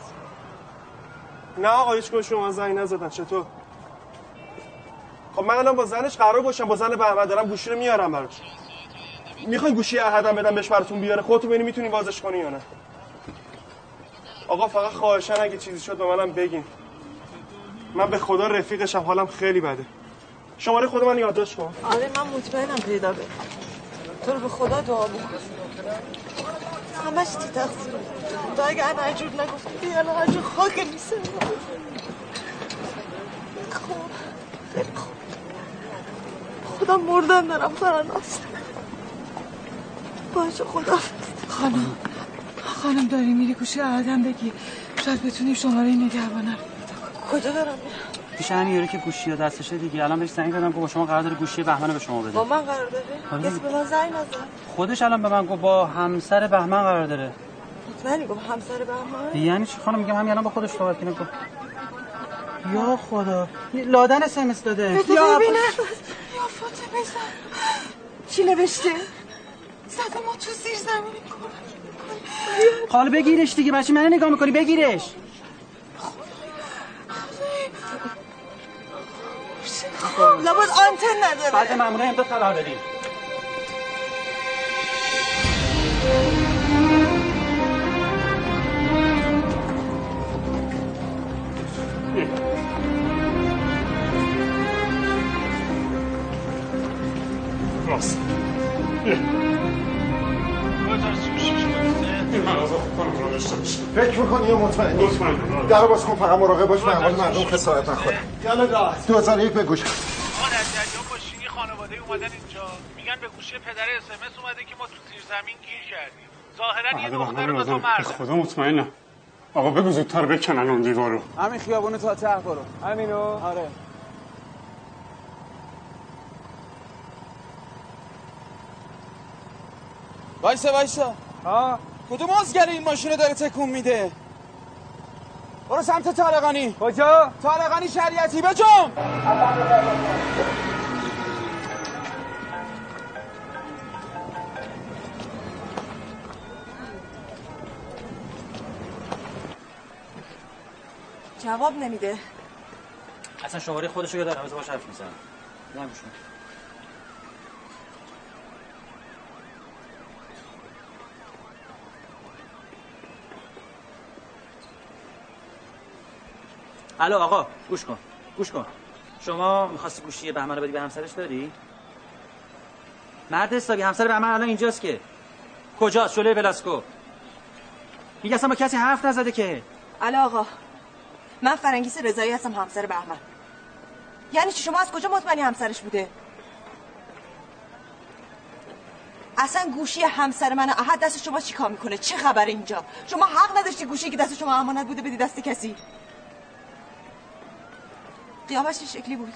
نه آقا هیچ کدوم شما زنگ نزدن. چطور؟ خب من الان با زنش قرار باشم، با زن بهمن دارم، گوشی رو میارم براش. میخوای گوشی احدم بدم بهش براتون بیاره؟ خودتون ببینید میتونی بازش کنی یا نه. آقا فقط خواهشاً اگه چیزی شد به منم بگین. من به خدا رفیقشم، حالم خیلی بده. شماره خود من یادداشت کن. آره من مطمئنم پیدا بده. تو رو به خدا دعا بکن. همش تی تقصیر. تو اگه انا اجور نگفتی الان اجور خاک نیست. خب خدا مردن دارم فراناست. باشه خدا. خانم داری میری گوشه آدم بگی، شاید بتونیم شماره نگهبانم کجا دارم میرم پیش هم یاره که گوشی دستشه دیگه. الان بهش زنگ دادم که با شما قرار داره گوشی بهمنو به شما بده. با من قرار داره؟ کسی به من زنگ نزد. خودش الان به من گفت با همسر بهمن قرار داره. مطمئنی گفت همسر بهمن؟ یعنی چی خانم؟ میگم همین الان با خودش صحبت کنه. گفت یا خدا لادن اس ام اس داده. یا ببینم یا فاطمه زن چی نوشته؟ زده ما تو زیر زمین کنم. حالا بگیرش دیگه، بچه منو نگاه میکنی. بگیرش. لابد آنتن نداره. بعد ماموره امتحان قرار دادیم. راست فکر میکنی یه مطمئن در باز کن فقط مراقب باش به احوال مردم خسارت نخوره 2001 به گوش آن از جریان باشینی خانواده اومدن اینجا میگن به گوشه پدر SMS اومده که ما تو زیر زمین گیر کردیم ظاهرا یه دختر رو دوتا مرد خدا مطمئنم آقا بگو زودتر بکنن اون دیوارو همین خیابون تا ته برو همینو آره وایسا ها کدوم ازگر این ماشین رو داره تکون میده برو سمت طارقانی کجا؟ طارقانی شریعتی بجام جواب نمیده اصلا شماره خودشو داره از باش حرف میزنم نمیشون الو آقا گوش کن شما می‌خواستی گوشی بهمن رو بدی به همسرش داری؟ مرد حسابی همسر بهمن الان اینجاست که کجاست؟ شلوی پلاسکو میگه اصلا با کسی حرف نزده که الو آقا من فرنگیس رضایی هستم همسر بهمن یعنی چی شما از کجا مطمئنی همسرش بوده؟ اصلا گوشی همسر من احد دست شما چیکار میکنه؟ چه خبره اینجا؟ شما حق نداشتی گوشی که دست شما امانت بوده بدی دست کسی قیامش این شکلی بود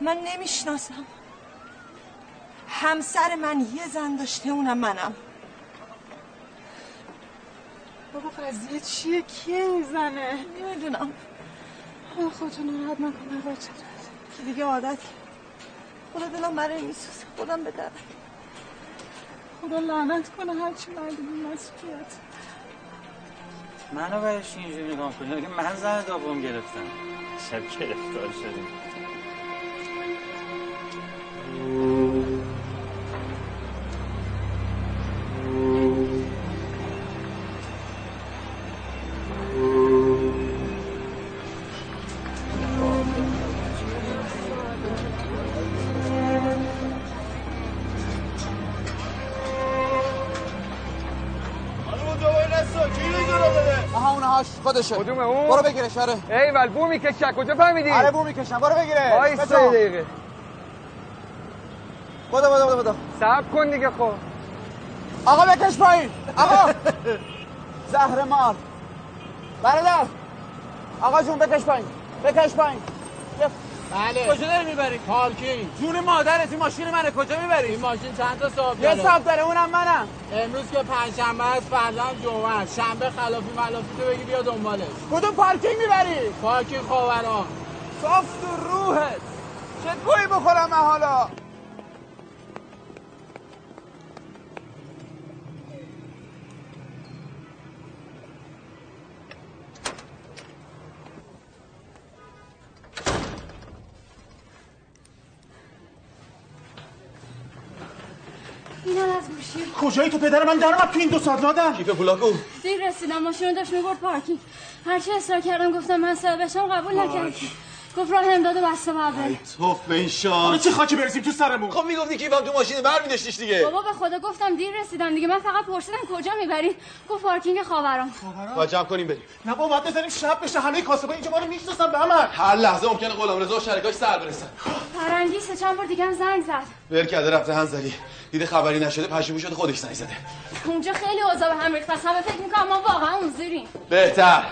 من نمیشناسم همسر من یه زن داشته اونم منم بابا قضیه چیه؟ کیه این زنه؟ نمیدونم خودتو ناراحت نکن بابا چرا که دیگه عادت خدا دلم برای میسوزه خودم به درد خدا لعنت کنه هرچی مردم مسئولیت منو برش اینجوری نگاه کنیم که من زن دوم گرفتم شب گرفتار شدیم خودمه اون برو بگیرش آره ایول بو میکشه کجا فهمیدی آره بو میکشم برو بگیرش وای 3 دقیقه بدا صبر کن دیگه خب آقا بکش پایین آقا زهر مار برادر آقا جون بکش پایین بله کجا داری میبری پارکینگ جون مادرت این ماشین منه کجا میبری این ماشین چند تا صاحب داره یه صاحب داره اونم منم امروز که پنجشنبه است فردا جمعه شنبه خلافی تو بگی بیا دنبالش کدوم پارکینگ میبری پارکینگ خاوران صاف تو روحت چه گویی بخورم من حالا کجایی تو پدر من درمد تو این 2 ساعت لادم کیف پولاکو دیر رسیدم ماشین داشت میبرد پارکینگ هرچی اصرار کردم گفتم من صاحبشم قبول نکرد گفت راه امداد و بسته بابه ای توف به این شانس چه خاکی برسیم تو سرمون خب میگفتی کیفم تو ماشین برمیداشتیش دیگه بابا به خدا گفتم دیر رسیدم دیگه من فقط پرسیدم کجا میبرین گفت پارکینگ خاوران با جمع کنیم بریم نه بابا بعد بزنیم شب بشه همه کاسبای اینجا ما رو میشناسن به من هر لحظه ممکنه غلامرضا و شرکاش سر برسن فرنگی سه چند بار دیگه هم زنگ زد برکده رفته هنزلی دیده خبری نشده پشیمون شده خودش زنگ زده اونجا خیلی اوضاع به هم ریخت اصلا فکر می‌کنم ما واقعا اون زیریم بهتر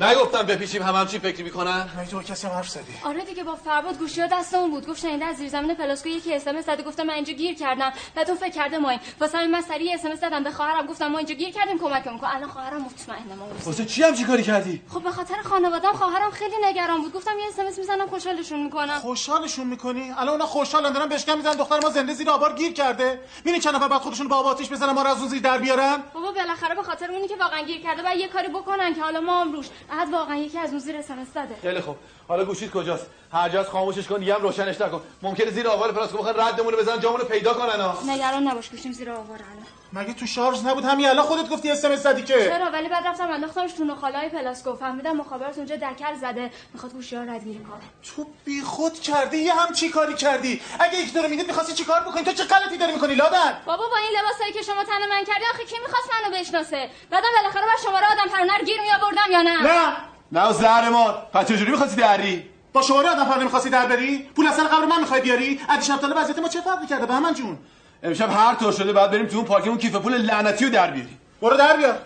نگفتم بپیچیم همچی فکری میکنن تو کسی هم حرف زدی آره دیگه با فرباد گوشی‌ها دستمون بود گفت شنیده از زیر زمین پلاسکو یکی SMS زده گفتم من اینجا گیر کردم بعد اون فکر کرده ما این واسه همین من سریع SMS دادم به خواهرم گفتم ما اینجا گیر کردیم کمکم کن الان خواهرم مطمئنم اون واسه چی هم چیکار کردی خب به خاطر خانواده‌ام خواهرم خیلی نگران بود گفتم یه SMS میزنم خوشحالشون میکنم خوشحالشون میکنی الان اونا خوشحالن دارن بهش میزنن دختر ما زنده زیر آوار گیر کرده ببین چند نفر بعد خودشون با آتش بزنن ما رو از اون زیر در بیارن بابا بالاخره به خاطر اونی که واقعا گیر کرده بعد یه کاری بکنن که حالا ما هم روش عاد واقعا یکی از اون زیر سمستاده خیلی خوب حالا گوشیت کجاست؟ هر جاست خاموشش کن، دیگه هم روشنش نکن. ممکنه زیر آوار پلاسکو بخواد ردمون بزنن، جامونو پیدا کنن ها. نگران نباش، گوشیم زیر آوار الان. مگه تو شارژ نبود؟ همین الان خودت گفتی اس ام اس زدی که. چرا؟ ولی بعد رفتم انداختمش تو نخاله‌های پلاسکو، فهمیدم مخابرات اونجا دکل زده، میخواد گوشی‌ها رو ردگیری کنه. تو بیخود کردی، یه هم چی کاری کردی؟ اگه یک دور میدید می‌خواستی چیکار بکنی؟ تو چه غلطی داری می‌کنی لادن؟ بابا با این لباسایی که شما تن من کردی، آخه کی می‌خواست منو بشناسه؟ بعدم بالاخره من شماره آدم پرونه گیر می‌آوردم یا نه؟ نه زهرمان، پس چجوری می‌خواستی دری؟ با شماره آدم پرونه می‌خواستی در بری؟ پول اصل قبر من می‌خوای بیاری؟ از شب طالب وضعیت ما چه فرقی کرده به من جون؟ امشب هر طور شده باید بریم تو اون پارک اون کیف پول لعنتی رو در بیاری. برو در بیار.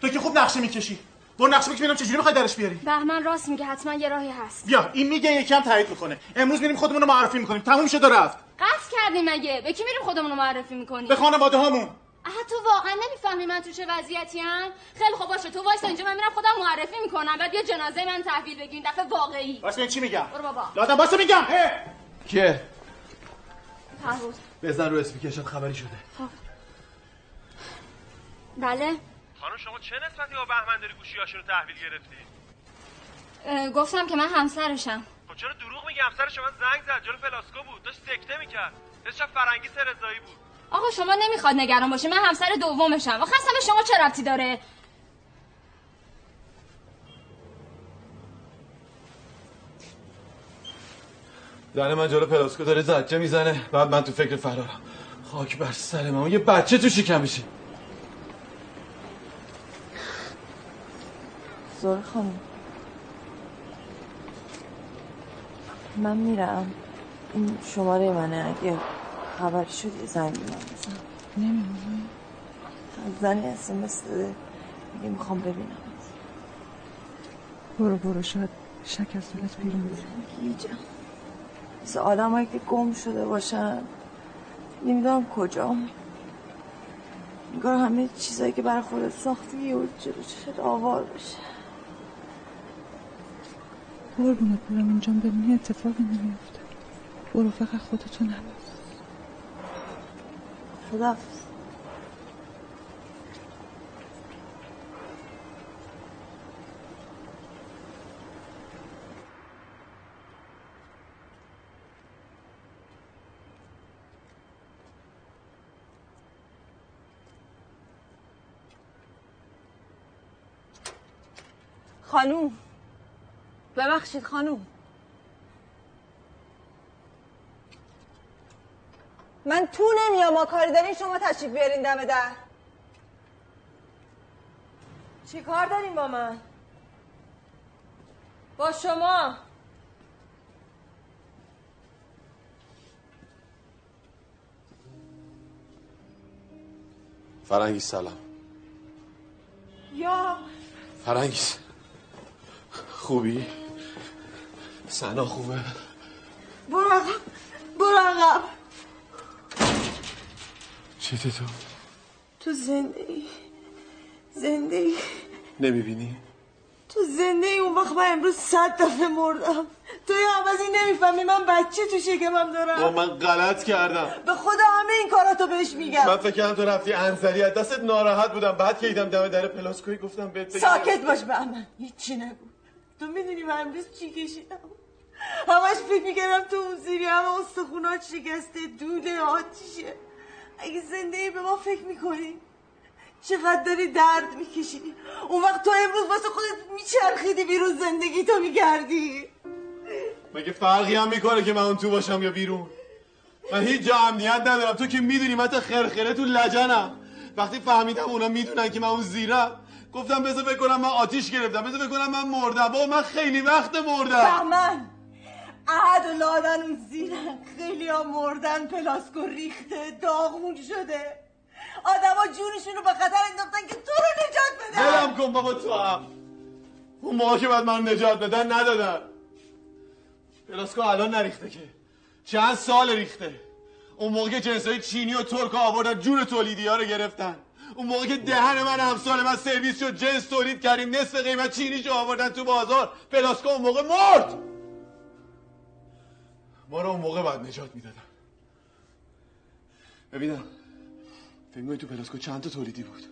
تو که خوب نقشه می‌کشی. برو نقشه بکش ببینم چجوری می‌خوای درش بیاری. بهمن راست میگه، حتما یه راهی هست. بیا این میگه یکم تایید می‌کنه. امروز می‌ریم خودمون رو معرفی می‌کنیم. تموم شد و رفت. قصد کردیم مگه؟ به کی می‌ریم خودمون رو معرفی می‌کنیم؟ به خانواده‌هامون. تو واقعا نمیفهمی من تو چه وضعیتی‌ام؟ خیلی خوب باشه تو وایسا اینجا، من میرم خودم معرفی میکنم، بعد بیا جنازه من تحویل بگیرین دفعه واقعی. واسه چی میگم؟ برو بابا. لادن واسه میگم. که پروز بزن رو اسپیکرشات خبری شده. خب. بله. خانم شما چه نسبتی با بهمن داری گوشی‌هاشو تحویل گرفتی؟ گفتم که من همسرشم. خب چرا دروغ میگی؟ همسر شما زنگ زد جلو پلاسکو بود، داشت سکته میکرد. اسمش فرنگی سرزایی بود. آقا شما نمیخواد نگران باشی، من همسر دومشم. آخه اصلا به شما چه ربطی داره؟ زن من جلو پلاسکو داره زجه میزنه، بعد من تو فکر فرارم. خاک بر سر من، یه بچه تو شکم میشه. زور خانم من میرم، این شماره منه، اگه خبری شد یه زنگ بیمم بزن. نمیمونی؟ زنی هستم بسته دیگه، میخوام ببینم. برو شاید شک از دولت بیرون بزن. گیجم مثل آدم هایی که گم شده باشن، نمیدونم کجا، نگار همه چیزایی که برای خودت ساختی یه جلو چشت آوار بشه. قربونت برم، اینجا ببینی اتفاقی نمیفته. برو فقط خودتو نباز. خداحافظ. خانوم ببخشید خانوم، من تو نمیام، ما کاری دارین، شما تشریف بیارین دم در. چی کار دارین با من؟ با شما؟ فرنگیز سلام. یا فرنگیز خوبی؟ سنا خوبه؟ برو آقا چیته تو زندگی نمیبینی؟ تو زندگی اون وقت من امروز 100 دفعه مردم، تو یه عوضی نمیفهمی من بچه تو شکمم دارم. با من غلط کردم، به خدا همه این کاراتو بهش میگم. من فکر کردم تو رفتی انزلی، از دستت ناراحت بودم، بعد که دیدم دم در پلاسکوی گفتم بهت بگم. ساکت باش بهمن، هیچی نگو. تو میدونی من امروز چی کشیدم؟ همش فکر میکردم تو اون زیری همه استخونات شکسته، دوله آتیشه. اگه زندگی به ما فکر میکنی چقدر داری درد میکشی، اون وقت تو امروز واسه خودت میچرخیدی بیرون، زندگی تو میگردی. مگه فرقی هم میکنه که من اون تو باشم یا بیرون؟ من هیچ جا امنیت ندارم، تو که میدونی من تا خرخره تو لجنم. وقتی فهمیدم اونا میدونن که من اون زیرم، گفتم بذار فکر کنم من آتیش گرفتم، بذار فکر کنم من مردم. با من خیلی وقت مردم. بهمن عهد و لادن اون زیرن، خیلی ها مردن، پلاسکو ریخته، داغمون شده، آدم ها جونشون رو به خطر انداختن که تو رو نجات بدن. دلم کن بابا، تو هم اون موقع که باید من رو نجات بدن ندادن. پلاسکو الان نریخته که، چند سال ریخته. اون موقع که جنسای چینی و ترک ها آوردن جون تولیدی ها رو گرفتن. اون موقع که دهن من همسال من سرویس شد، جنس تولید کردیم، نصف قیمت چینی شو آوردن تو بازار. پلاسکو اون موقع مرد. ما رو اون موقع بعد نجات میدادن. ببینم فیلمای تو پلاسکو چند تا تولیدی بود.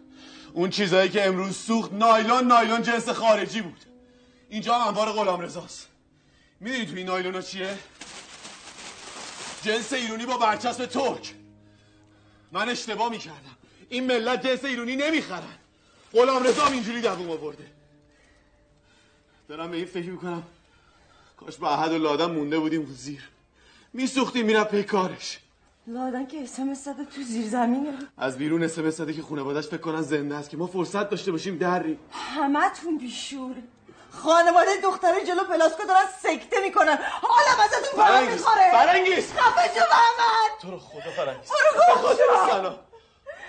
اون چیزایی که امروز سوخت نایلون جنس خارجی بود. اینجا هم انبار غلام رضاست. میدونی تو این نایلونا چیه؟ جنس ایرونی با برچسب ترک. من اشتباه میکردم، این ملت جنس ایرونی نمیخرن. غلامرضا هم اینجوری دووم آورده. دارم به این فکر میکنم کاش به احد و لادن مونده بودیم اون زیر، میسوختیم میرم پی کارش. لادن که اسمس داده تو زیر زمینه، از بیرون اسمس داده که خانواده‌اش فکر کنن زنده است که ما فرصت داشته باشیم دریم. همتون بیشور. خانواده دختره جلو پلاسکو دارن سکته میکنن، حالا واسهتون پرام میخوره. فرنگیس خفه شو محمد، تو رو خدا فرنگیس، برو گم شو. سلام،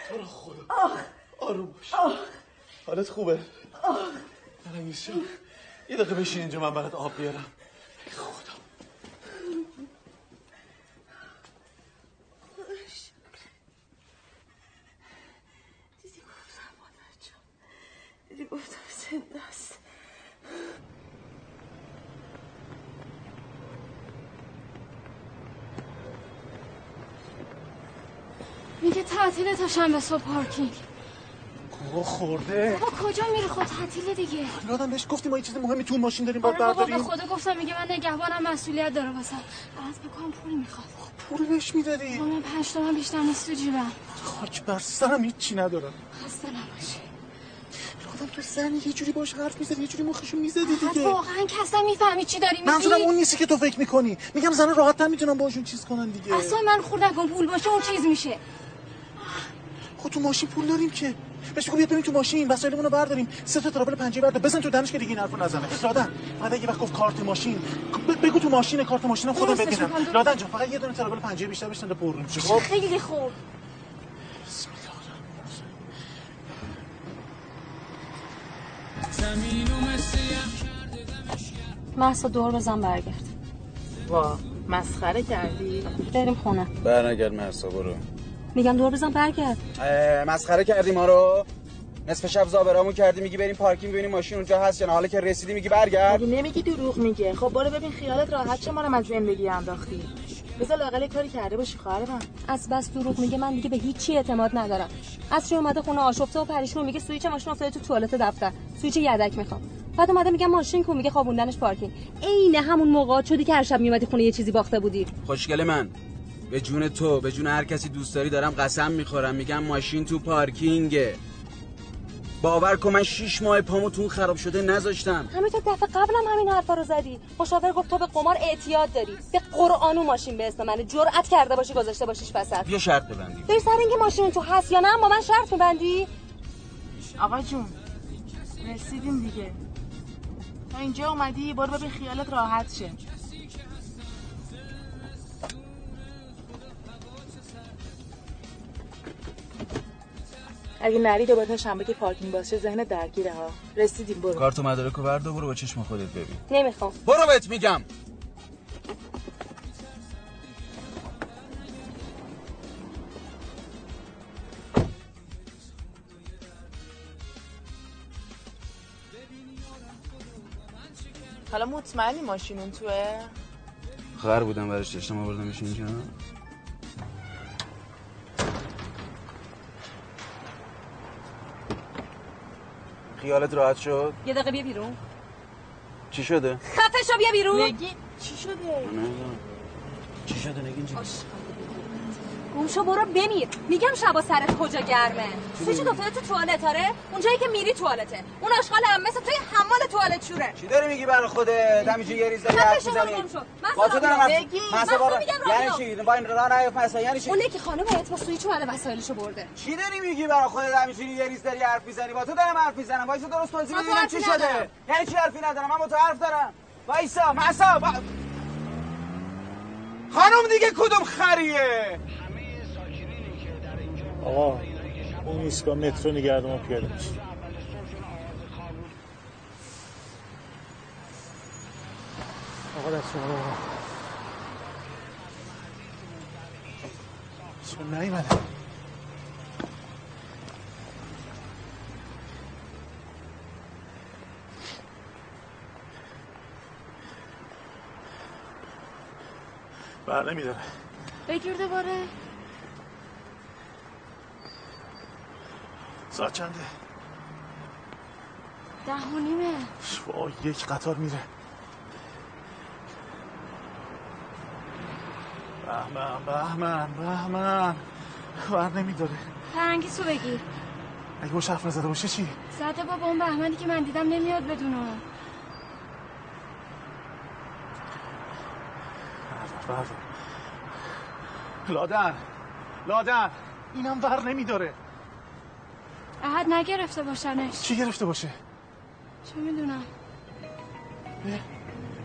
تو رو خدا آروم باش. حالت خوبه فرنگیس؟ یه دقیقه بشین اینجا من برات آب بیارم. خدا دیدی گفتم مادر جان، دیدی گفتم زنده است. میگه تعطیله تا شنبه صبح پارکینگ. گوه خورده. بابا کجا میره؟ خود تعطیله دیگه. لادن بهش گفتیم ما یه چیز مهمی تو ماشین داریم باید برداریم. آره بابا به خدا گفتم، میگه من نگهبانم مسئولیت داره واسه. عرض بکنم پول میخواد. پول بهش میدادی؟ من 5 تومن بیشتر نیست تو جیبم. خاک بر سرم هیچی ندارم. خسته نباشی. لادن تو زن یه جوری باش حرف میزد، یه جوری مخشو میزد دیگه. واقعا کسا میفهمی چی داری میگی؟ منظورم اون نیست که تو فکر میکنی. میگم زنا راحت‌تر میتونن باشون چیز کنن دیگه. اصلا من خوردم پول باشه اون چیز میشه. خب تو ماشین پول داریم که. بهش بگو بیاد بریم تو ماشین وسایلمون رو برداریم، 3 تا ترابل پنجه برد بزن تو دانش که دیگه این حرفو نزنه. لادن بعد اگه وقت گفت کارت ماشین، بگو تو ماشین کارت ماشینم خودم ببینم. لادن جان فقط یه دونه ترابل پنجه بیشتر بشن پر میشه. خب خیلی خوب. بسم الله. مهسا دور بزن برگرد. وا مسخره کردی؟ بریم خونه. برنگرد مهسا برو. میگم دور بزن برگرد. مسخره کردی ما رو؟ نصف شب زابرامون کردی میگی بریم پارکینگ ببینیم ماشین اونجا هست یا نه، حالا که رسیدی میگی برگرد. مگه نمیگی دروغ میگه؟ خب برو ببین خیالت راحت چه، ما رو از زندگی انداختی. بذار لااقل کاری کرده باشی خواهرم. از بس دروغ میگه من دیگه به هیچی اعتماد ندارم. از چه اومده خونه آشفته و پریشون، میگه سویچ ماشین افتاده تو توالت دفتر، سویچ یدک میخوام. بعد اومده میگم ماشین کو، میگه خوابوندنش پارکینگ. عین همون موقع شدی که هر شب میومدی خونه یه چیزی باخته بودی. خوشگله من به جون تو، به جون هر کسی دوست داری دارم قسم میخورم، میگم ماشین تو پارکینگه. باور کن من 6 ماه پامو تو خراب شده نذاشتم. همین تو دفعه قبلم همین حرفا رو زدی. مشاور گفت تو به قمار اعتیاد داری. به قرآن و ماشین به اسم منه جرأت کرده باشی گذاشته باشیش وسط. بیا شرط ببندیم. ببین سر اینکه ماشین تو هست یا نه با من شرط می‌بندی؟ آقا جون رسیدیم دیگه. تا اینجا اومدی برو ببین خیالت راحت شه. اگه نری دوباره شنبه که پارکینگ باشه ذهن درگیره ها. رسیدیم برو. کارت و مدارکو بردار برو با چشم خودت ببین. نمیخوام. برو بهت میگم. حالا مطمئنی ماشینون توه؟ خر بودم برش داشتم آوردمش اینجا. خیالت راحت شد؟ یه دقیقه بیا بیرون. چی شده؟ خفه شو بیا بیرون. نگین چی شده؟ چی شده نگین جون؟ گمشو برو بمیر. میگم شبا سرت کجا گرمه؟ سویچ افتاده تو توالت. آره اونجایی که میری توالته. اون آشغال هم مثل توی حمال توالت شوره. چی داری میگی برای خودت؟ همینجا یه ریز داری حرف میزنی. با تو دارم مسابقه. یعنی چی؟ با این راه نرفت اصلا یعنی چی؟ اونه که خانومت با سویچ وله وسایلشو برده. چی داری میگی برای خودت؟ همینجوری یه ریز داری حرف میزنی. با تو دارم حرف میزنم. وایس درست توضیح میدم چی شده. یعنی چی حرفی ندارم؟ من با تو حرف دارم. وایسا مسا خانم دیگه کدوم خریه؟ آقا اون ایستگاه مترو نگردم و پیاده میشه. آقا دست شما آقا چون نایمدم بر نمیدم. بگیر دوباره. ساعت چنده؟ 10:30. وای یک قطار میره. بهمن ور نمیداره. فرنگیسو بگیر. اگه باش حرف نزده باشه چی؟ زده بابا. اون بهمنی که من دیدم نمیاد بدون اون. بردار لادن اینم ور نمیداره. احد نگرفته باشنش. چی گرفته باشه؟ چه میدونم.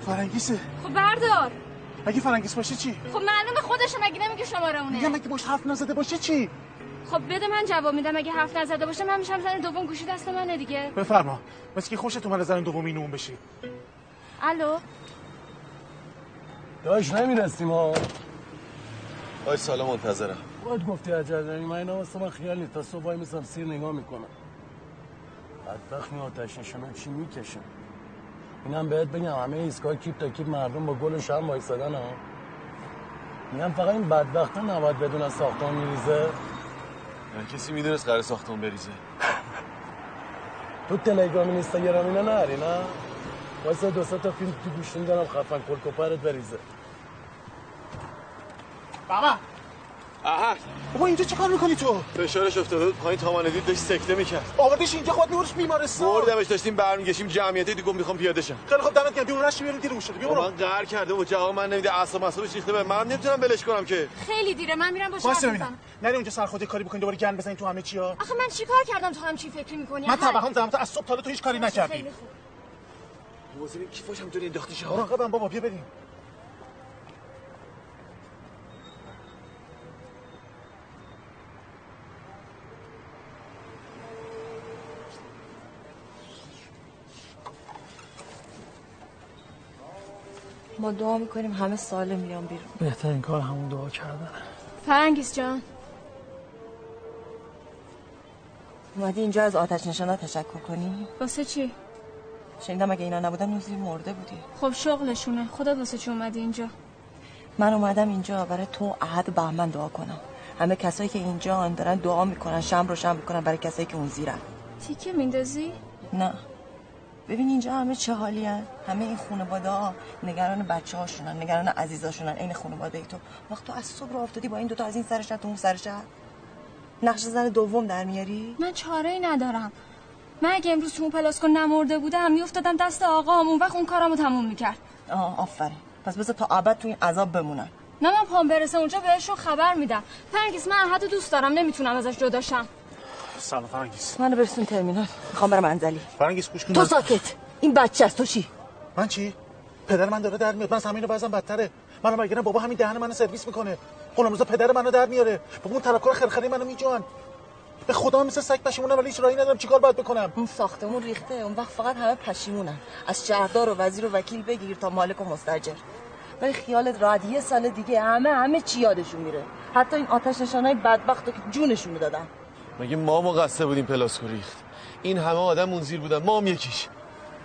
فرنگیسه. خب بردار. اگه فرنگیس باشه چی؟ خب معلومه خودشه، مگه نمیگه شماره اونه؟ میگم اگه باش حرف نزده باشه چی؟ خب بده من جواب میدم. اگه حرف نزده باشه من میشم زن دوم. گوشی دست منه دیگه. بفرما. مثل که خوشت اومد زن دوم اینو اون بشی. الو داش نمیرسیم ها. وای سلام منتظرم. خودت گفتی اجازه من اینا واسه من خیال نیست. تا صبح میسم سیر نگاه میکنم. بدبخت آتش نشونم چی میکشم. اینم بهت بگم همه ایستگاه کیپ تا کیپ مردم با گل شمع وایسادن ها. میگم فقط این بدبختا نباید بدون از ساختمان میریزه. من کسی میدونست قرار ساختمان بریزه. تو تلگرام اینستاگرام اینا نری نه؟ واسه دو سه تا فیلم تو گوش میدنم خفن کلکوپرت بریزه. بابا آها بابا اینجا چیکار میکنی تو؟ فشارش افتاده بود پایین تا من دید داشت سکته میکرد. آوردیش اینجا خودت میورش بیمارستان. بردمش داشتیم برمیگشتیم جمعیتی دیگه میخوام پیاده شم. خیلی خوب دمت گرم. بیورش میریم دیرم شده. بیا من قهر کرده و جواب من نمیده. اعصاب مسابش ریخته به من. نمیتونم بلش کنم که. خیلی دیره من میرم باش حرف بزنم. نری اونجا سر خودت کاری بکن دوباره گند بزنی تو همه چیا. آخه من چیکار کردم تو هم چی فکر میکنی؟ من توهم زدم تو از صبح تا حالا تو هیچ کاری نکردی. موزین کیفش هم دور انداختیش ها. آقا بابا بیا بریم. ما دعا میکنیم همه سالم میان بیرون. بهترین کار همون دعا کردن. فرنگیس جان اومدی اینجا از آتش نشانا تشکر کنی؟ واسه چی؟ شنیدم اگه اینا نبودن نوزی مرده بودی. خب شغلشونه. خودت واسه چی اومدی اینجا؟ من اومدم اینجا برای تو عهد بهمن دعا کنم. همه کسایی که اینجا ان دارن دعا میکنن، شمع رو شمع میکنن برای کسایی که اون زیرن. تیکه میندازی؟ نه. ببین اینجا همه چه حالی هن. همه این خانواده‌ها نگران بچه‌هاشونن، نگران عزیزاشونن. عین خانواده تو. وقت تو از صبح راه افتادی با این دو تا از این سرش تو اون سرش. نقش زن دوم در میاری؟ من چاره‌ای ندارم. من اگه امروز تو اون پلاسکو نمرده بودم میافتادم دست آقام، اون وقت اون کارامو تموم میکرد. آفرین. پس بذار تا ابد تو این عذاب بمونن. نه من پام برسه اونجا بهشون خبر میدم. فرنگیس من احدو دوست دارم، نمیتونم ازش جدا شم. سلام فرنگیس. منو برسون ترمینال. میخوام برم منزلی. فرنگیس گوش کن. تو ساکت. این بچه است. تو چی؟ من چی؟ پدر من داره در میاد. من همینو بازم بدتره. منو میگیرن بابا همین دهن منو سرویس میکنه. قلموزا پدر منو در میاره. بابا اون طرفکار خرخری منو میجان. به خدا مثل سگ پشیمونم ولی هیچ راهی ندارم چیکار باید بکنم. اون ساختمون ریخته. اون وقت فقط همه پشیمونن. از شهردار و وزیر و وکیل بگیر تا مالک و مستاجر. ولی خیالت راحت یه سال دیگه همه چی یادشون میره. حتی این آتش نشانای بدبختو که جونشون میدادن. مگه ما مقصر بودیم پلاسکو ریخت؟ این همه آدم اون زیر بودن، ما هم یکیش.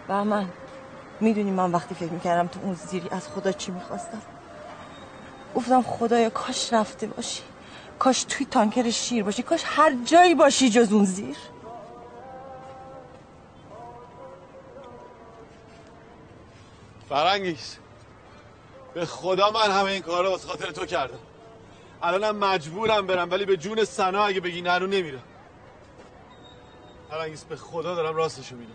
بهمن میدونی من وقتی فکر میکردم تو اون زیری از خدا چی میخواستم؟ گفتم خدایا کاش رفته باشی. کاش توی تانکر شیر باشی، کاش هر جایی باشی جز اون زیر. فرنگیس به خدا من همه این کار رو واسه خاطر تو کردم. الانم مجبورم برم ولی به جون سنا اگه بگی نه رو نمیرم. فرنگیس به خدا دارم راستشو میگم.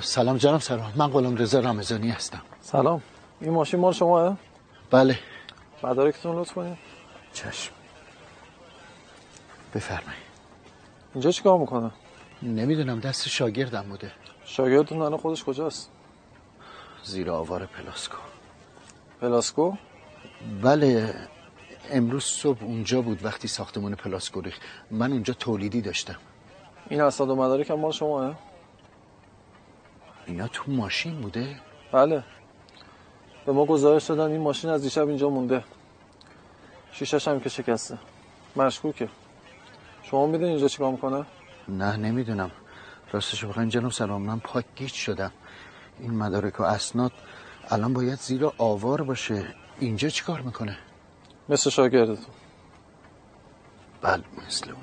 سلام جناب سروان، من غلام رضا رمضانی هستم. سلام. این ماشین مال شماه؟ بله. مدارکتون لطف کنید. چشم. بفرمایید. اینجا چیکار میکنه؟ نمیدونم، دست شاگردم بوده. شاگردتون الان خودش کجاست؟ زیر آوار پلاسکو. پلاسکو؟ بله. امروز صبح اونجا بود وقتی ساختمان پلاسکو ریخت. من اونجا تولیدی داشتم. این اسناد و مدارک هم مال شماه؟ اینا تو ماشین بوده؟ بله. به ما گزارش دادن این ماشین از دیشب اینجا مونده. شیشه‌ش هم که شکسته. مشکوکه. شما میدونید اینجا چیکار میکنه؟ نه نمیدونم. راستش بخواید جناب سلام من پاک گیج شدم. این مدارک و اسناد الان باید زیر آوار باشه. اینجا چیکار میکنه؟ مثل شاگردتون. بله مثل اون.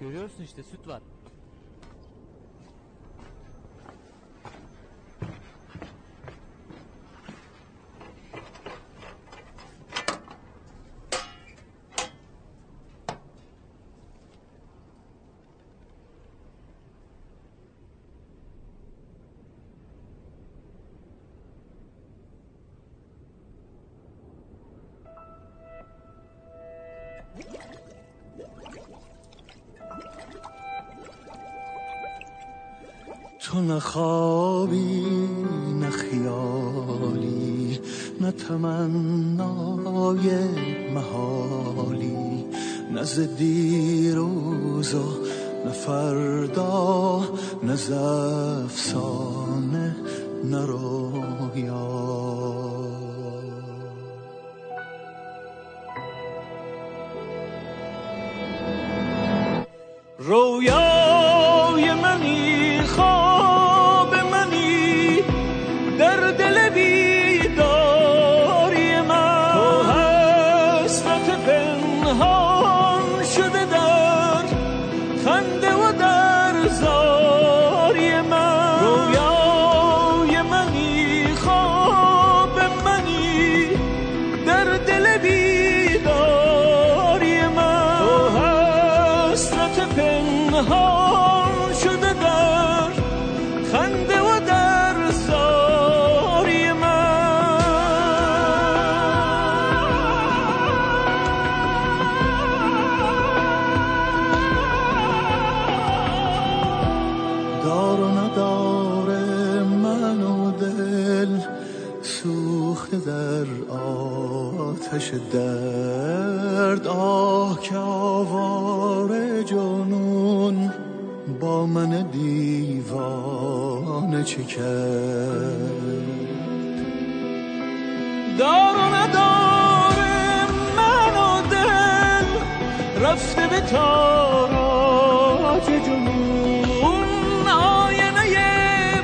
Görüyorsun işte, süt var. تو نه خوابی نه خیالی نه تمنای محالی نه ز دیروز و نه فردا نه ز افسانه نه رویا آتش درد آه که آواره جنون با من دیوانه چه کرد دار و نداره من و دل رفته به تاراج جنون آینه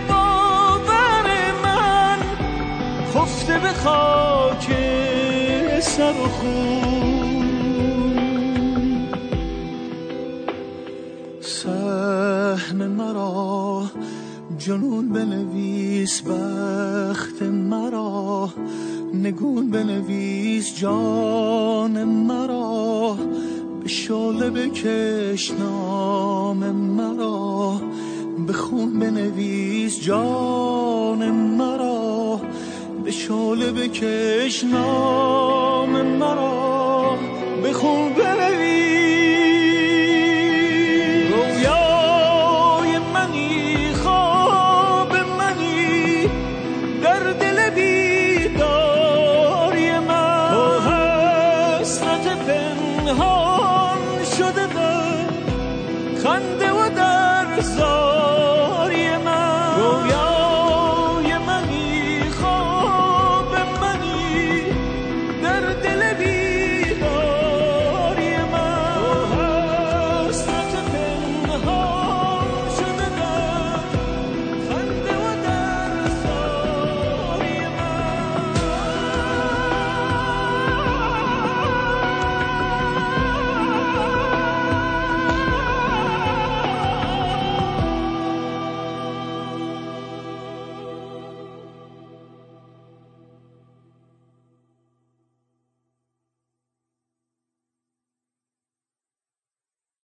باور من خفته به خاک سر و خون سهم مرا جنون بنویس بخت مرا نگون بنویس جان مرا به شعله بکش نام مرا به خون بنویس خیز جان مرا، به شعله بکش نام مرا، بخون بره